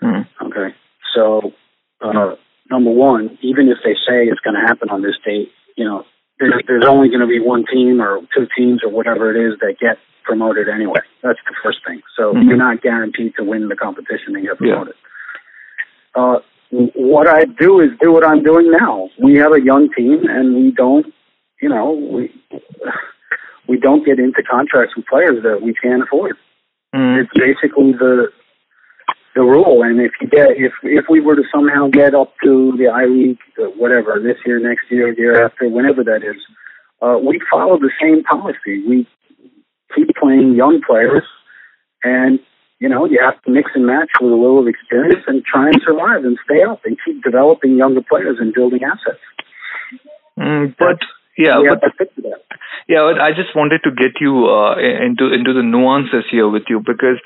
Mm. Okay. So, uh, number one, even if they say it's going to happen on this date, you know, there's, there's only going to be one team or two teams or whatever it is that get promoted anyway. That's the first thing. So mm-hmm. you're not guaranteed to win the competition and get promoted. Yeah. Uh, what I do is do what I'm doing now. We have a young team and we don't, you know, we we don't get into contracts with players that we can't afford. Mm. It's basically the the rule. And if you get, if if we were to somehow get up to the I-League, whatever, this year, next year, year after, whenever that is, uh, we follow the same policy. We keep playing young players, and you know, you have to mix and match with a little experience and try and survive and stay up and keep developing younger players and building assets. Mm, but. Yeah, but yeah, but I just wanted to get you uh, into into the nuances here with you, because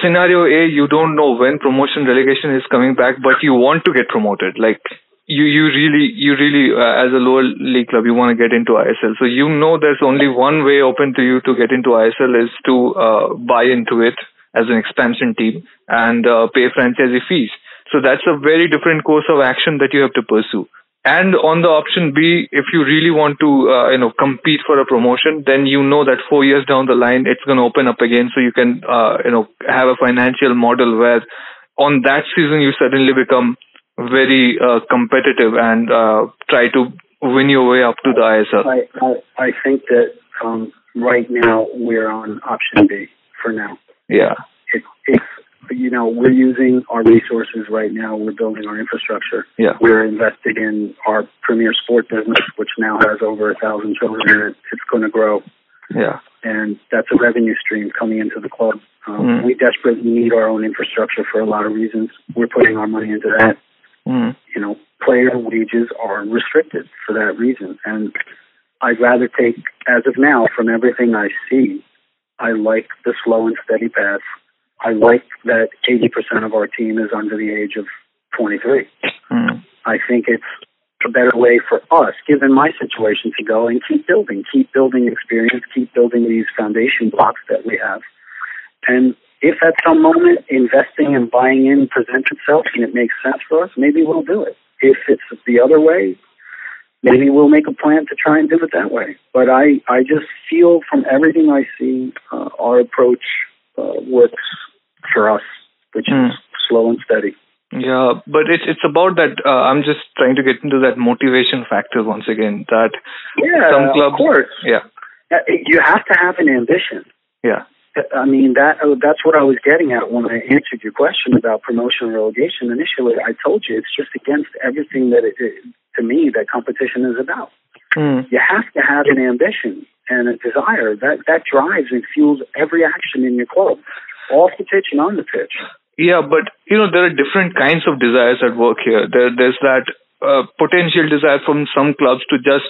scenario A, you don't know when promotion relegation is coming back, but you want to get promoted. Like you, you really, you really, uh, as a lower league club, you want to get into I S L. So you know there's only one way open to you to get into I S L is to uh, buy into it as an expansion team and uh, pay franchisee fees. So that's a very different course of action that you have to pursue. And on the option B, if you really want to, uh, you know, compete for a promotion, then you know that four years down the line, it's going to open up again. So you can, uh, you know, have a financial model where on that season, you suddenly become very uh, competitive and uh, try to win your way up to the I S L. I, I, I think that um, right now we're on option B for now. Yeah. It, it's, you know, we're using our resources right now. We're building our infrastructure. Yeah. We're investing in our premier sport business, which now has over a thousand children in it. It's going to grow. Yeah. And that's a revenue stream coming into the club. Um, mm. We desperately need our own infrastructure for a lot of reasons. We're putting our money into that. Mm. You know, player wages are restricted for that reason. And I'd rather take, as of now, from everything I see, I like the slow and steady path. I like that eighty percent of our team is under the age of twenty-three. Mm. I think it's a better way for us, given my situation, to go and keep building, keep building experience, keep building these foundation blocks that we have. And if at some moment investing and buying in presents itself and it makes sense for us, maybe we'll do it. If it's the other way, maybe we'll make a plan to try and do it that way. But I, I just feel from everything I see, uh, our approach uh, works for us, which mm. is slow and steady. Yeah, but it's it's about that. Uh, I'm just trying to get into that motivation factor once again. That yeah, some clubs, of course. Yeah, you have to have an ambition. Yeah, I mean that. That's what I was getting at when I answered your question about promotion and relegation. Initially, I told you it's just against everything that it, it, to me that competition is about. Mm. You have to have an ambition and a desire that that drives and fuels every action in your club, off the pitch and on the pitch. Yeah, but, you know, there are different kinds of desires at work here. There, there's that uh, potential desire from some clubs to just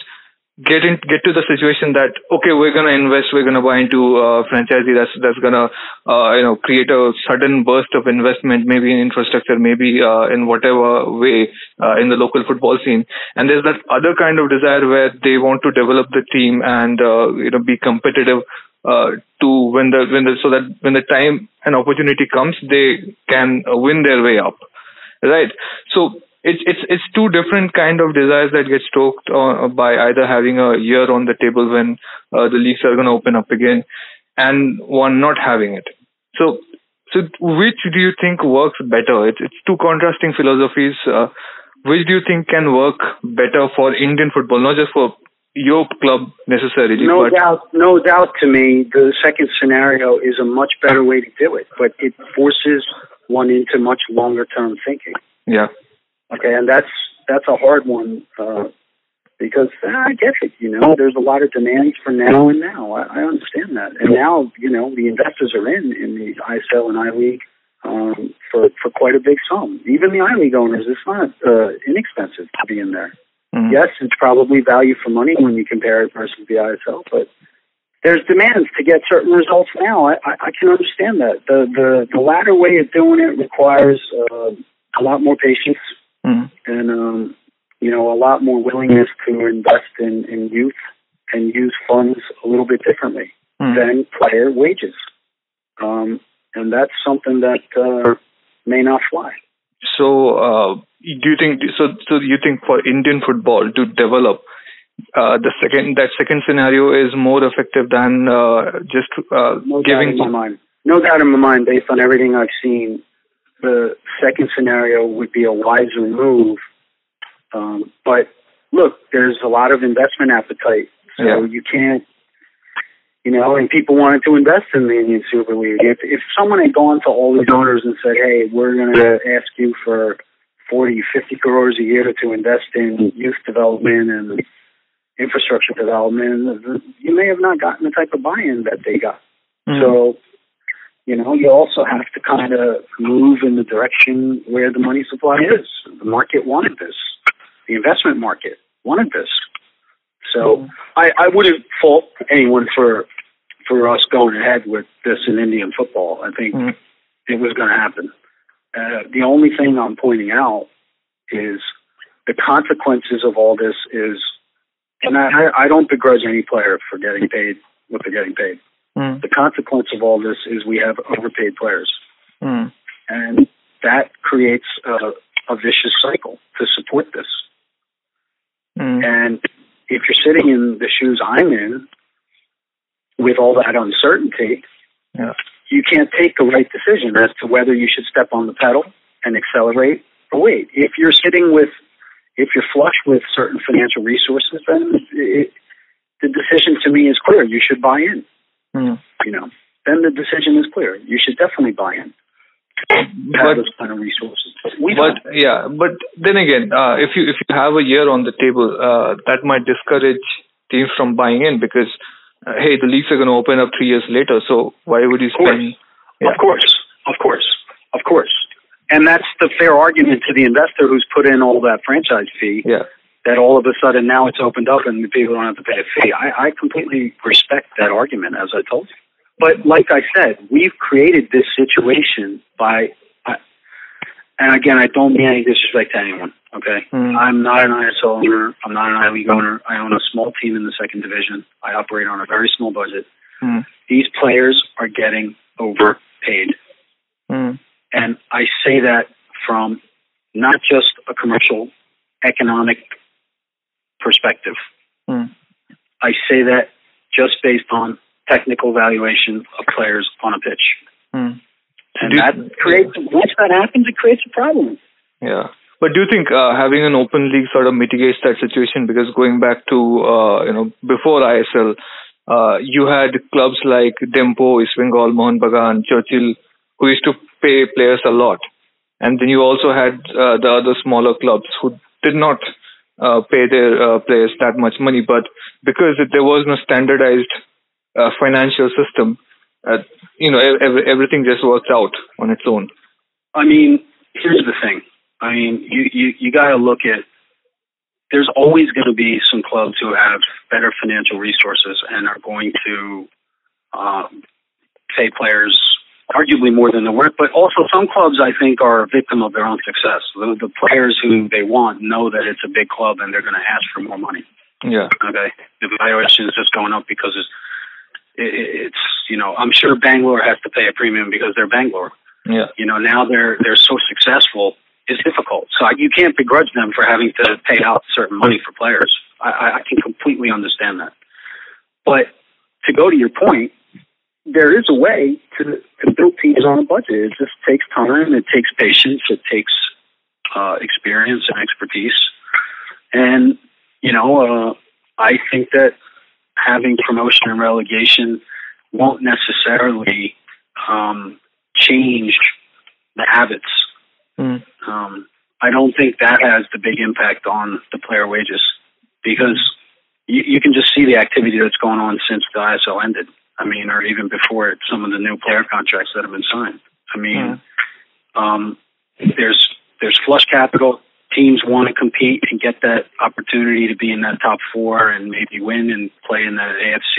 get in, get to the situation that, okay, we're going to invest, we're going to buy into a franchisee that's, that's going to, uh, you know, create a sudden burst of investment, maybe in infrastructure, maybe uh, in whatever way uh, in the local football scene. And there's that other kind of desire where they want to develop the team and, uh, you know, be competitive. Uh, to when the when the so that when the time and opportunity comes, they can win their way up, right? So it's it's it's two different kind of desires that get stoked uh, by either having a year on the table when uh, the leagues are going to open up again, and one not having it. So so which do you think works better? It's it's two contrasting philosophies. Uh, which do you think can work better for Indian football, not just for your club necessarily? No but doubt, no doubt to me, the second scenario is a much better way to do it, but it forces one into much longer term thinking. Yeah. Okay, and that's that's a hard one uh, because ah, I get it. You know, there's a lot of demands for now and now. I, I understand that. And now, you know, the investors are in in the I S L and I-League um, for for quite a big sum. Even the I-League owners, it's not uh, inexpensive to be in there. Mm-hmm. Yes, it's probably value for money when you compare it versus the I S L, but there's demands to get certain results now. I, I, I can understand that. The, the the latter way of doing it requires uh, a lot more patience mm-hmm. and, um, you know, a lot more willingness to invest in, in youth and use funds a little bit differently mm-hmm. than player wages. Um, and that's something that uh, may not fly. So, uh, do you think? So, so you think for Indian football to develop, uh, the second that second scenario is more effective than uh, just uh, no giving. Doubt in my mind. No doubt in my mind, based on everything I've seen, the second scenario would be a wiser move. Um, but look, there's a lot of investment appetite, so yeah. you can't. You know, and people wanted to invest in the Indian Super League. If, if someone had gone to all these owners and said, hey, we're going to ask you for forty, fifty crores a year to invest in youth development and infrastructure development, you may have not gotten the type of buy-in that they got. Mm-hmm. So, you know, you also have to kind of move in the direction where the money supply is. The market wanted this. The investment market wanted this. So I, I wouldn't fault anyone for for us going ahead with this in Indian football. I think mm. it was going to happen. Uh, the only thing I'm pointing out is the consequences of all this is, and I, I don't begrudge any player for getting paid what they're getting paid. Mm. The consequence of all this is we have overpaid players. Mm. And that creates a, a vicious cycle to support this. Mm. And if you're sitting in the shoes I'm in, with all that uncertainty, yeah. you can't take the right decision as to whether you should step on the pedal and accelerate or wait. If you're sitting with, if you're flush with certain financial resources, then it, the decision to me is clear. You should buy in. Mm. You know, then the decision is clear. You should definitely buy in. But, those kind of resources. We but yeah, but then again, uh, if you if you have a year on the table, uh, that might discourage teams from buying in because uh, hey, the leagues are going to open up three years later, so why would you spend? Yeah. Of course, of course, of course, and that's the fair argument to the investor who's put in all that franchise fee. Yeah. that all of a sudden now it's opened up and people don't have to pay a fee. I, I completely respect that argument, as I told you. But like I said, we've created this situation by, uh, and again, I don't mean any disrespect to anyone, okay? Mm. I'm not an I S L owner. I'm not an I-League owner. I own a small team in the second division. I operate on a very small budget. Mm. These players are getting overpaid. Mm. And I say that from not just a commercial economic perspective. Mm. I say that just based on technical valuation of players on a pitch. Mm. And do that you, creates, once that happens, it creates a problem. Yeah. But do you think uh, having an open league sort of mitigates that situation? Because going back to, uh, you know, before I S L, uh, you had clubs like Dempo, East Bengal, Mohun Bagan, Churchill, who used to pay players a lot. And then you also had uh, the other smaller clubs who did not uh, pay their uh, players that much money. But because there was no standardized Uh, financial system, uh, you know, ev- everything just works out on its own. I mean, here's the thing. I mean, you, you, you got to look at, there's always going to be some clubs who have better financial resources and are going to um, pay players arguably more than they're worth, but also some clubs, I think, are a victim of their own success. The, the players who they want know that it's a big club and they're going to ask for more money. Yeah. Okay. The valuation is just going up because it's, It's, you know, I'm sure Bangalore has to pay a premium because they're Bangalore. Yeah. You know, now they're they're so successful, it's difficult. So I, you can't begrudge them for having to pay out certain money for players. I, I can completely understand that. But to go to your point, there is a way to, to build teams on a budget. It just takes time. It takes patience. It takes uh, experience and expertise. And, you know, uh, I think that having promotion and relegation won't necessarily um, change the habits. Mm. Um, I don't think that has the big impact on the player wages because you, you can just see the activity that's going on since the I S L ended. I mean, or even before it, some of the new player contracts that have been signed. I mean, mm. um, there's there's flush capital. Teams want to compete and get that opportunity to be in that top four and maybe win and play in that A F C.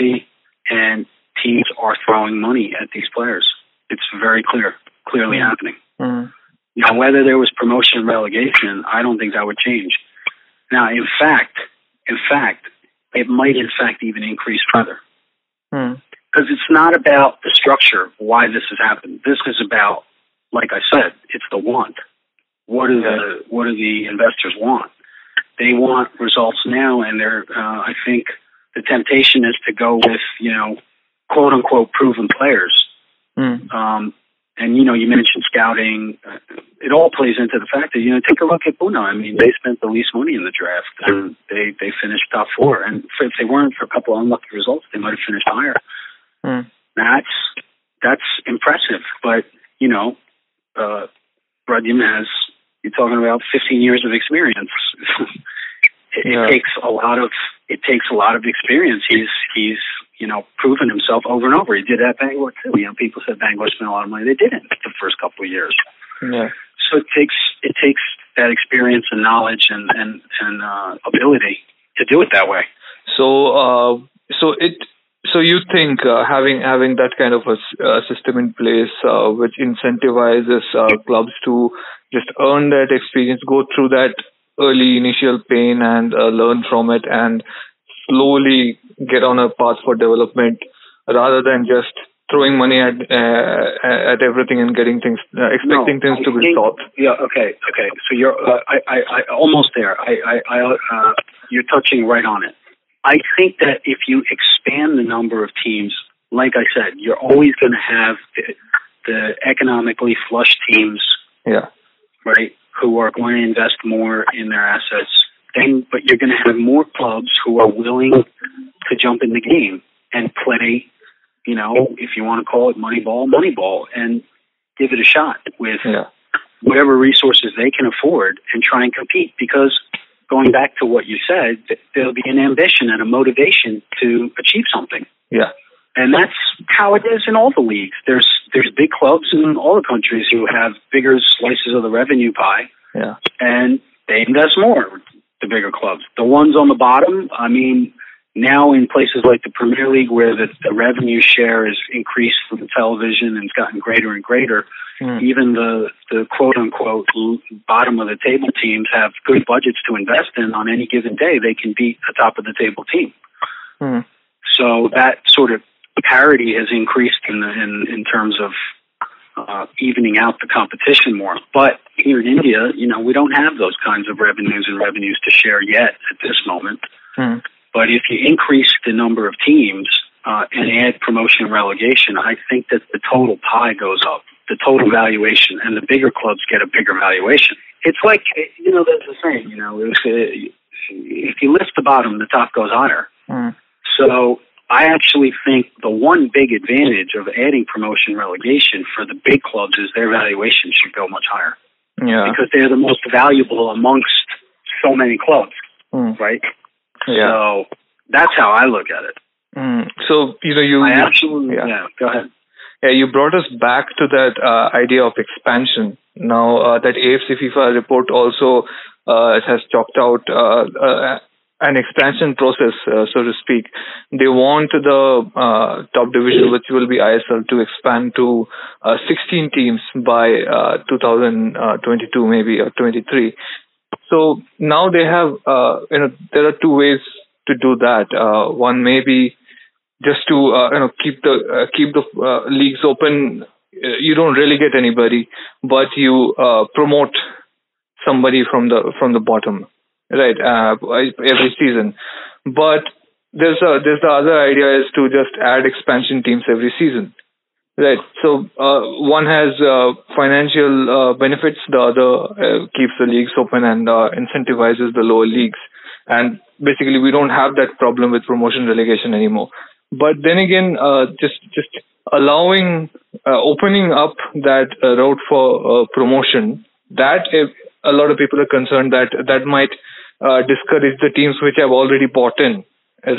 And teams are throwing money at these players. It's very clear, clearly mm-hmm. happening. Mm-hmm. Now, whether there was promotion and relegation, I don't think that would change. Now, in fact, in fact, it might in fact even increase further. Because mm-hmm. it's not about the structure, why this has happened. This is about, like I said, it's the want. What do the what do the investors want? They want results now, and they're uh, I think the temptation is to go with you know quote unquote proven players. Mm. Um, and you know you mentioned scouting; it all plays into the fact that you know take a look at Pune. I mean, they spent the least money in the draft, and they they finished top four. And if they weren't for a couple of unlucky results, they might have finished higher. Mm. That's that's impressive, but you know, uh, Radim has. You're talking about fifteen years of experience. it yeah. takes a lot of it takes a lot of experience. He's he's you know proven himself over and over. He did at Bangalore too. You know, people said Bangalore spent a lot of money. They didn't the first couple of years. Yeah. So it takes it takes that experience and knowledge and and and uh, ability to do it that way. So uh, so it so you think uh, having having that kind of a uh, system in place uh, which incentivizes uh, clubs to just earn that experience, go through that early initial pain and uh, learn from it and slowly get on a path for development rather than just throwing money at uh, at everything and getting things, uh, expecting no, things I to think, be solved. Yeah, okay, okay. So you're uh, I, I, I, almost there. I, I, I uh, you're touching right on it. I think that if you expand the number of teams, like I said, you're always going to have the, the economically flush teams. Yeah. Right, who are going to invest more in their assets. Then, but you're going to have more clubs who are willing to jump in the game and play, you know, if you want to call it Moneyball, Moneyball, and give it a shot with yeah. whatever resources they can afford and try and compete. Because going back to what you said, there'll be an ambition and a motivation to achieve something. Yeah. And that's how it is in all the leagues. There's there's big clubs in all the countries who have bigger slices of the revenue pie, yeah. and they invest more. the bigger clubs. The ones on the bottom, I mean, now in places like the Premier League where the, the revenue share is increased from television and it's gotten greater and greater, mm. even the, the quote-unquote bottom-of-the-table teams have good budgets to invest in. On any given day, they can beat a top-of-the-table team. Mm. So that sort of parity has increased in, the, in, in terms of Uh, evening out the competition more. But here in India, you know, we don't have those kinds of revenues and revenues to share yet at this moment. Mm. But if you increase the number of teams uh, and add promotion and relegation, I think that the total pie goes up, the total valuation, and the bigger clubs get a bigger valuation. It's like, you know, that's the saying, you know, if, if you lift the bottom, the top goes higher. Mm. So I actually think the one big advantage of adding promotion relegation for the big clubs is their valuation should go much higher. Yeah. Because they're the most valuable amongst so many clubs, mm. right? Yeah. So that's how I look at it. Mm. So, you know, you... I absolutely... Yeah, yeah go ahead. Yeah, you brought us back to that uh, idea of expansion. Now, uh, that A F C FIFA report also uh, has chalked out... Uh, uh, an expansion process, uh, so to speak. They want the uh, top division, which will be I S L, to expand to uh, sixteen teams by uh, two thousand twenty-two, maybe, or twenty-three. So now they have, uh, you know, there are two ways to do that. Uh, one may be just to, uh, you know, keep the uh, keep the uh, leagues open. You don't really get anybody, but you uh, promote somebody from the from the bottom. Right, uh, every season. But there's a, there's the other idea is to just add expansion teams every season. Right, so uh, one has uh, financial uh, benefits, the other uh, keeps the leagues open and uh, incentivizes the lower leagues. And basically, we don't have that problem with promotion relegation anymore. But then again, uh, just just allowing, uh, opening up that uh, route for uh, promotion, that if a lot of people are concerned that that might Uh, discourage the teams which have already bought in,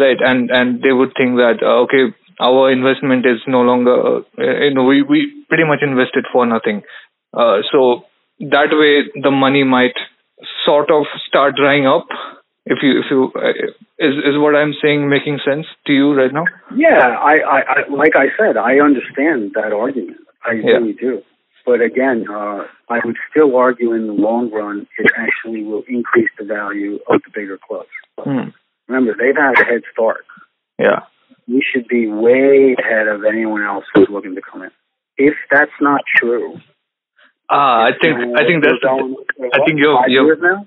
right? And and they would think that uh, okay, our investment is no longer, uh, you know, we we pretty much invested for nothing. Uh, so that way, the money might sort of start drying up. If you if you uh, is is what I'm saying making sense to you right now? Yeah, I I, I like I said, I understand that argument. I yeah. really do. But again, uh, I would still argue in the long run, it actually will increase the value of the bigger clubs. Mm. Remember, they've had a head start. Yeah. We should be way ahead of anyone else who's looking to come in. If that's not true, ah, uh, I think I think that's down, what, I think you're, you're now?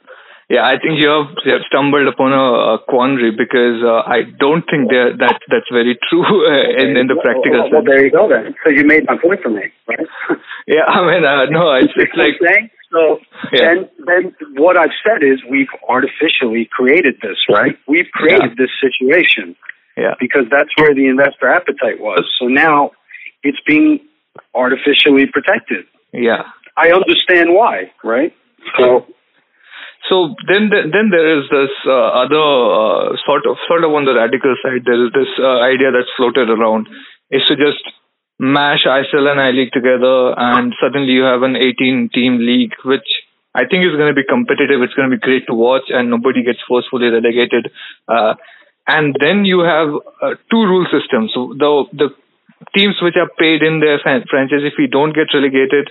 yeah, I think you've you've stumbled upon a, a quandary because uh, I don't think that that that's very true uh, in in the practical sense. Well, well, there you go then. So you made my point for me, right? Yeah, I mean, uh, no, it's, it's like... So yeah. then, then what I've said is we've artificially created this, right? We've created yeah. this situation yeah. because that's where the investor appetite was. So now it's being artificially protected. Yeah. I understand why, right? So... So then, then there is this uh, other uh, sort of sort of on the radical side. There is this uh, idea that's floated around is to just mash I S L and I-League together, and suddenly you have an eighteen-team league, which I think is going to be competitive. It's going to be great to watch, and nobody gets forcefully relegated. Uh, and then you have uh, two rule systems. So the the teams which are paid in their franchise, if we don't get relegated,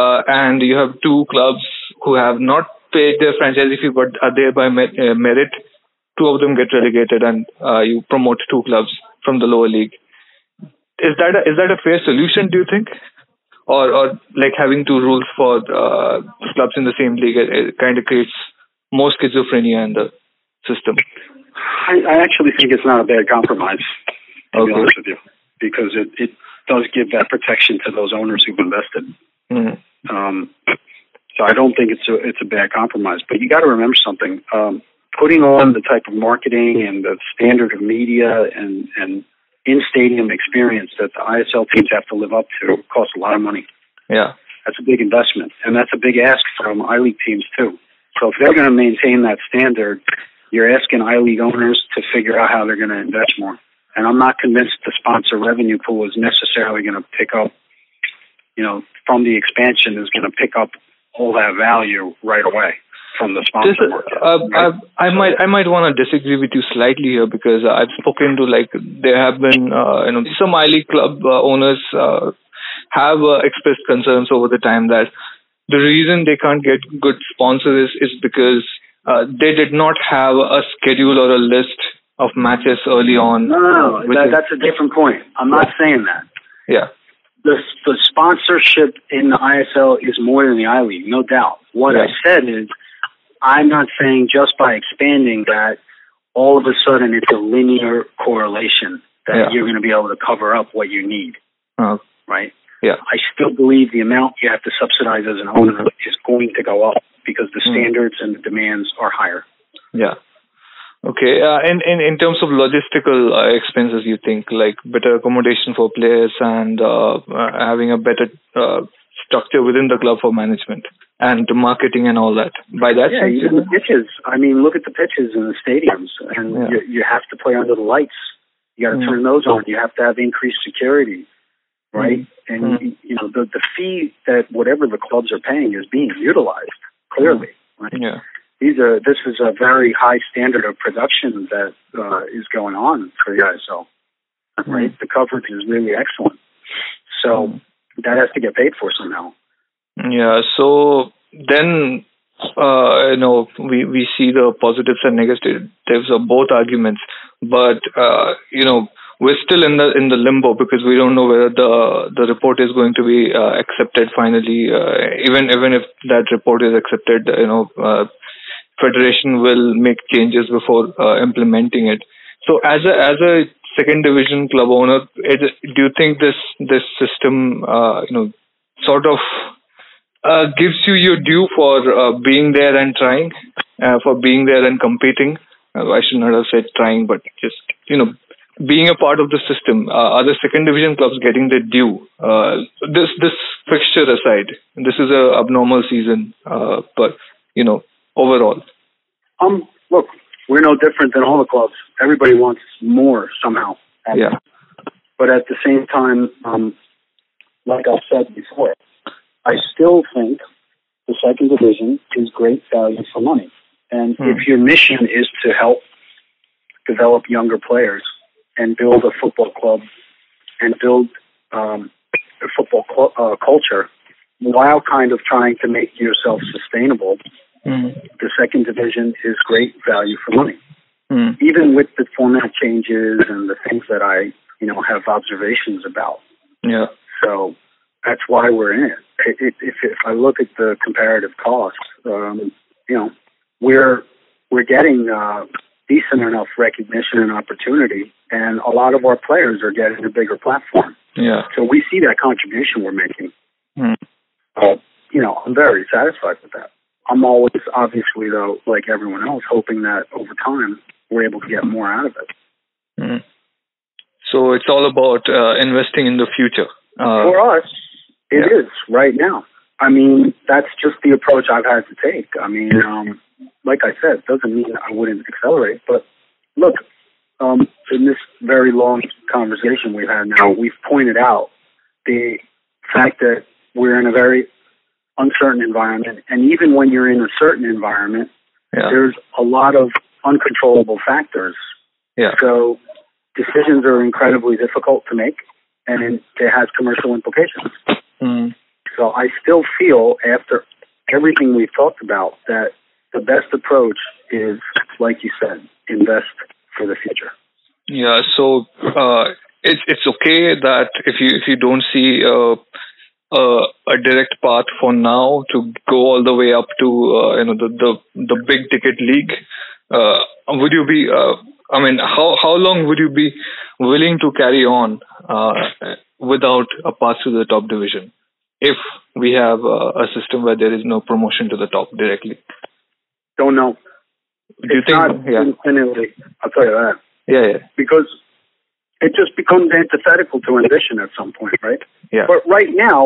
uh, and you have two clubs who have not paid their franchise, if you got are there by mer- uh, merit, two of them get relegated, and uh, you promote two clubs from the lower league. Is that a, is that a fair solution? Do you think, or or like having two rules for uh, clubs in the same league, it, it kind of creates more schizophrenia in the system? I, I actually think it's not a bad compromise. To okay. be honest with you, because it, it does give that protection to those owners who've invested. Mm-hmm. Um, So I don't think it's a it's a bad compromise. But you got to remember something: um, putting on the type of marketing and the standard of media and and in stadium experience that the I S L teams have to live up to costs a lot of money. Yeah, that's a big investment, and that's a big ask from I-League teams too. So if they're going to maintain that standard, you're asking I-League owners to figure out how they're going to invest more. And I'm not convinced the sponsor revenue pool is necessarily going to pick up. You know, from the expansion is going to pick up all that value right away. from the sponsor. This, uh, right? I might I might want to disagree with you slightly here, because I've spoken to, like, there have been uh, you know some I-League club uh, owners uh, have uh, expressed concerns over the time that the reason they can't get good sponsors is, is because uh, they did not have a schedule or a list of matches early on. No, no, no. That, that's a different point. I'm not saying that. Yeah. The, the sponsorship in the I S L is more than the I-League, no doubt. What yeah. I said is, I'm not saying just by expanding that, all of a sudden it's a linear correlation that yeah. you're going to be able to cover up what you need, uh, right? Yeah. I still believe the amount you have to subsidize as an owner is going to go up because the mm. standards and the demands are higher. Yeah. Okay, uh, and, and in terms of logistical uh, expenses, you think like better accommodation for players and uh, having a better uh, structure within the club for management and marketing and all that? By that, yeah, even the pitches. I mean, look at the pitches in the stadiums, and yeah. you, you have to play under the lights. You got to mm. turn those on. You have to have increased security, right? Mm. And mm. you know the the fee that whatever the clubs are paying is being utilized clearly, mm. right? Yeah. These are, this is a very high standard of production that uh, is going on for the I S L, right? Mm-hmm. The coverage is really excellent. So that has to get paid for somehow. Yeah, so then, uh, you know, we, we see the positives and negatives of both arguments. But, uh, you know, we're still in the in the limbo because we don't know whether the the report is going to be uh, accepted finally. Uh, even, even if that report is accepted, you know, uh, Federation will make changes before uh, implementing it. So, as a as a second division club owner, it, do you think this this system, uh, you know, sort of uh, gives you your due for uh, being there and trying, uh, for being there and competing? Uh, I should not have said trying, but just you know, being a part of the system. Uh, are the second division clubs getting their due? Uh, this this fixture aside, this is an abnormal season, uh, but you know. Overall, um, look, we're no different than all the clubs. Everybody wants more somehow. Yeah. But at the same time, um, like I've said before, I still think the second division is great value for money. And hmm. if your mission is to help develop younger players and build a football club and build um, a football cl- uh, culture while kind of trying to make yourself sustainable. Mm. The second division is great value for money. Mm. Even with the format changes and the things that I, you know, have observations about. Yeah. So that's why we're in it. it, it if, if I look at the comparative costs, um, you know, we're we're getting uh, decent enough recognition and opportunity, and a lot of our players are getting a bigger platform. Yeah. So we see that contribution we're making. Mm. Uh, you know, I'm very satisfied with that. I'm always, obviously, though, like everyone else, hoping that over time we're able to get more out of it. Mm. So it's all about uh, investing in the future. Uh, For us, it yeah. is right now. I mean, that's just the approach I've had to take. I mean, um, like I said, it doesn't mean I wouldn't accelerate. But look, um, in this very long conversation we've had now, we've pointed out the fact that we're in a very uncertain environment, and even when you're in a certain environment, yeah. there's a lot of uncontrollable factors. Yeah. So decisions are incredibly difficult to make, and it has commercial implications. Mm. So I still feel, after everything we've talked about, that the best approach is, like you said, invest for the future. Yeah. So uh, it's it's okay that if you if you don't see. Uh, Uh, a direct path for now to go all the way up to uh, you know the, the the big ticket league. Uh, would you be? Uh, I mean, how how long would you be willing to carry on uh, without a path to the top division if we have uh, a system where there is no promotion to the top directly? Don't know. Do it's you think? Not yeah. infinitely. I'll tell you that. Yeah, yeah. Because it just becomes antithetical to ambition at some point, right? Yeah. But right now,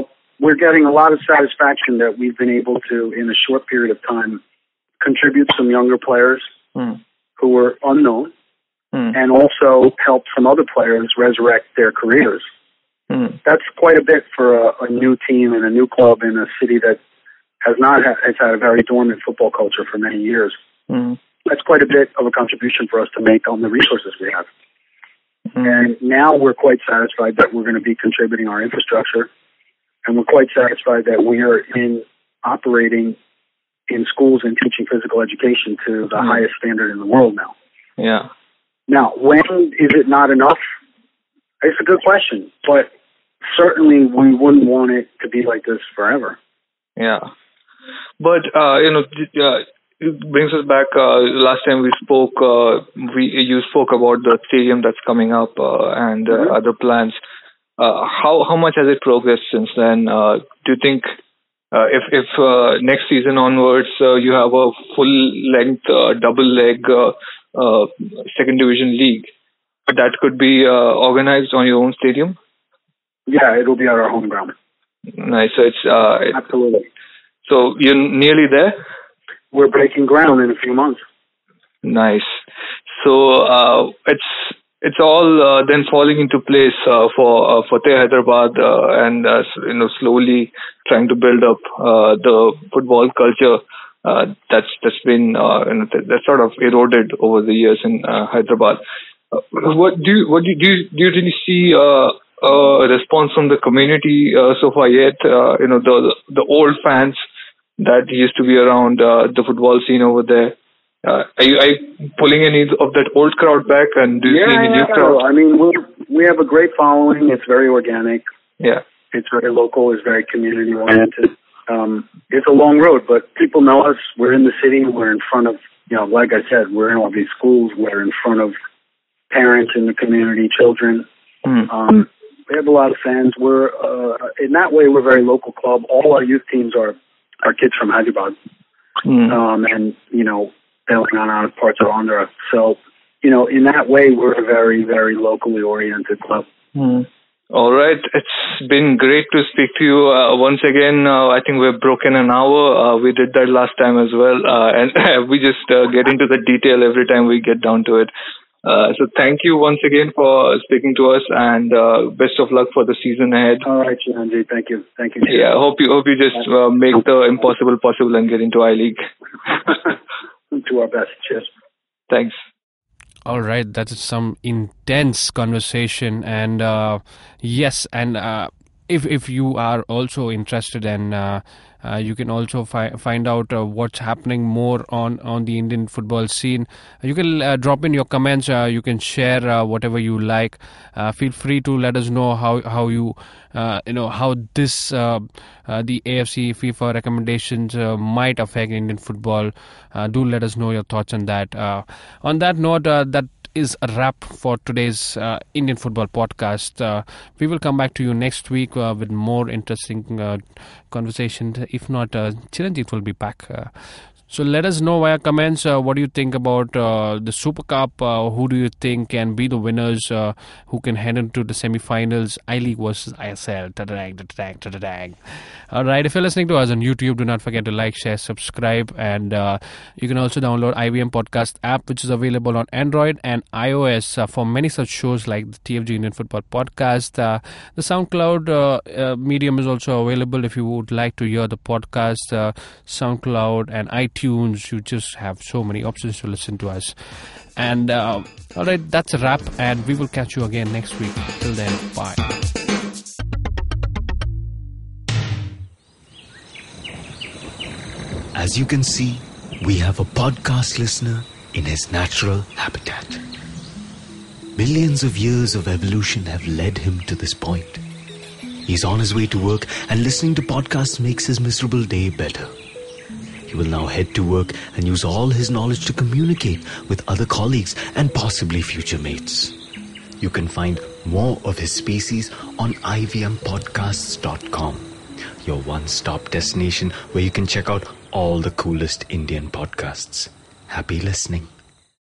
we're getting a lot of satisfaction that we've been able to, in a short period of time, contribute some younger players mm. who were unknown mm. and also help some other players resurrect their careers. Mm. That's quite a bit for a, a new team and a new club in a city that has not ha- has had a very dormant football culture for many years. Mm-hmm. That's quite a bit of a contribution for us to make on the resources we have. Mm-hmm. And now we're quite satisfied that we're going to be contributing our infrastructure, and we're quite satisfied that we are in operating in schools and teaching physical education to the mm-hmm. highest standard in the world now. Yeah. Now, when is it not enough? It's a good question, but certainly we wouldn't want it to be like this forever. Yeah. But, uh, you know, uh, it brings us back, uh, last time we spoke, uh, we you spoke about the stadium that's coming up uh, and uh, mm-hmm. other plans. Uh, how how much has it progressed since then? Uh, do you think uh, if, if uh, next season onwards uh, you have a full-length, uh, double-leg uh, uh, second division league, that could be uh, organized on your own stadium? Yeah, it will be at our home ground. Nice. So it's uh, absolutely. So you're nearly there. We're breaking ground in a few months. Nice. So uh, it's it's all uh, then falling into place uh, for uh, Fateh Hyderabad uh, and uh, you know slowly trying to build up uh, the football culture uh, that's that's been uh, that's sort of eroded over the years in uh, Hyderabad. Uh, what do you, what do you, do you, do you really see uh, a response from the community uh, so far yet? Uh, you know, the the old fans that used to be around uh, the football scene over there. Uh, are, you, are you pulling any of that old crowd back? And do you yeah, see any yeah, new crowd? I mean, we we have a great following. It's very organic. Yeah, it's very local. It's very community oriented. Um, it's a long road, but people know us. We're in the city. We're in front of you know, like I said, we're in all these schools. We're in front of parents in the community, children. Mm. Um, we have a lot of fans. We're uh, in that way, we're a very local club. All our youth teams are our kids from Hyderabad, mm. um, and you know, bailing on out of parts are under us. So, you know, in that way, we're a very, very locally oriented club. Mm. All right, it's been great to speak to you uh, once again. Uh, I think we've broken an hour. Uh, we did that last time as well, uh, and we just uh, get into the detail every time we get down to it. Uh, so thank you once again for speaking to us, and uh, best of luck for the season ahead. All right, Chiranjit, thank you, thank you. Yeah, hope you hope you just uh, make the impossible possible and get into I-League. Do our best. Cheers. Thanks. All right, that's some intense conversation, and uh, yes, and uh, if if you are also interested in. Uh, Uh, you can also fi- find out uh, what's happening more on, on the Indian football scene. You can uh, drop in your comments. Uh, you can share uh, whatever you like. Uh, feel free to let us know how how you uh, you know how this uh, uh, the A F C FIFA recommendations uh, might affect Indian football. Uh, do let us know your thoughts on that. Uh, on that note, uh, that is a wrap for today's uh, Indian football podcast. Uh, we will come back to you next week uh, with more interesting uh, conversations. If not, uh, Chiranjit will be back. Uh, so let us know via comments uh, what do you think about uh, the Super Cup, uh, who do you think can be the winners, uh, who can head into the semi-finals, I-League versus I S L. Da-da-dang, da-da-dang, da-da-dang. All right, if you're listening to us on YouTube, do not forget to like, share, subscribe, and uh, you can also download I V M podcast app, which is available on Android and iOS uh, for many such shows like the T F G Indian Football Podcast. Uh, the SoundCloud uh, uh, medium is also available if you would like to hear the podcast, uh, SoundCloud and iTunes. Tunes, you just have so many options to listen to us. And uh, all right, that's a wrap, and we will catch you again next week. Till then, bye. As you can see, we have a podcast listener in his natural habitat. Millions of years of evolution have led him to this point. He's on his way to work, and listening to podcasts makes his miserable day better. He will now head to work and use all his knowledge to communicate with other colleagues and possibly future mates. You can find more of his species on I V M podcasts dot com, your one-stop destination where you can check out all the coolest Indian podcasts. Happy listening.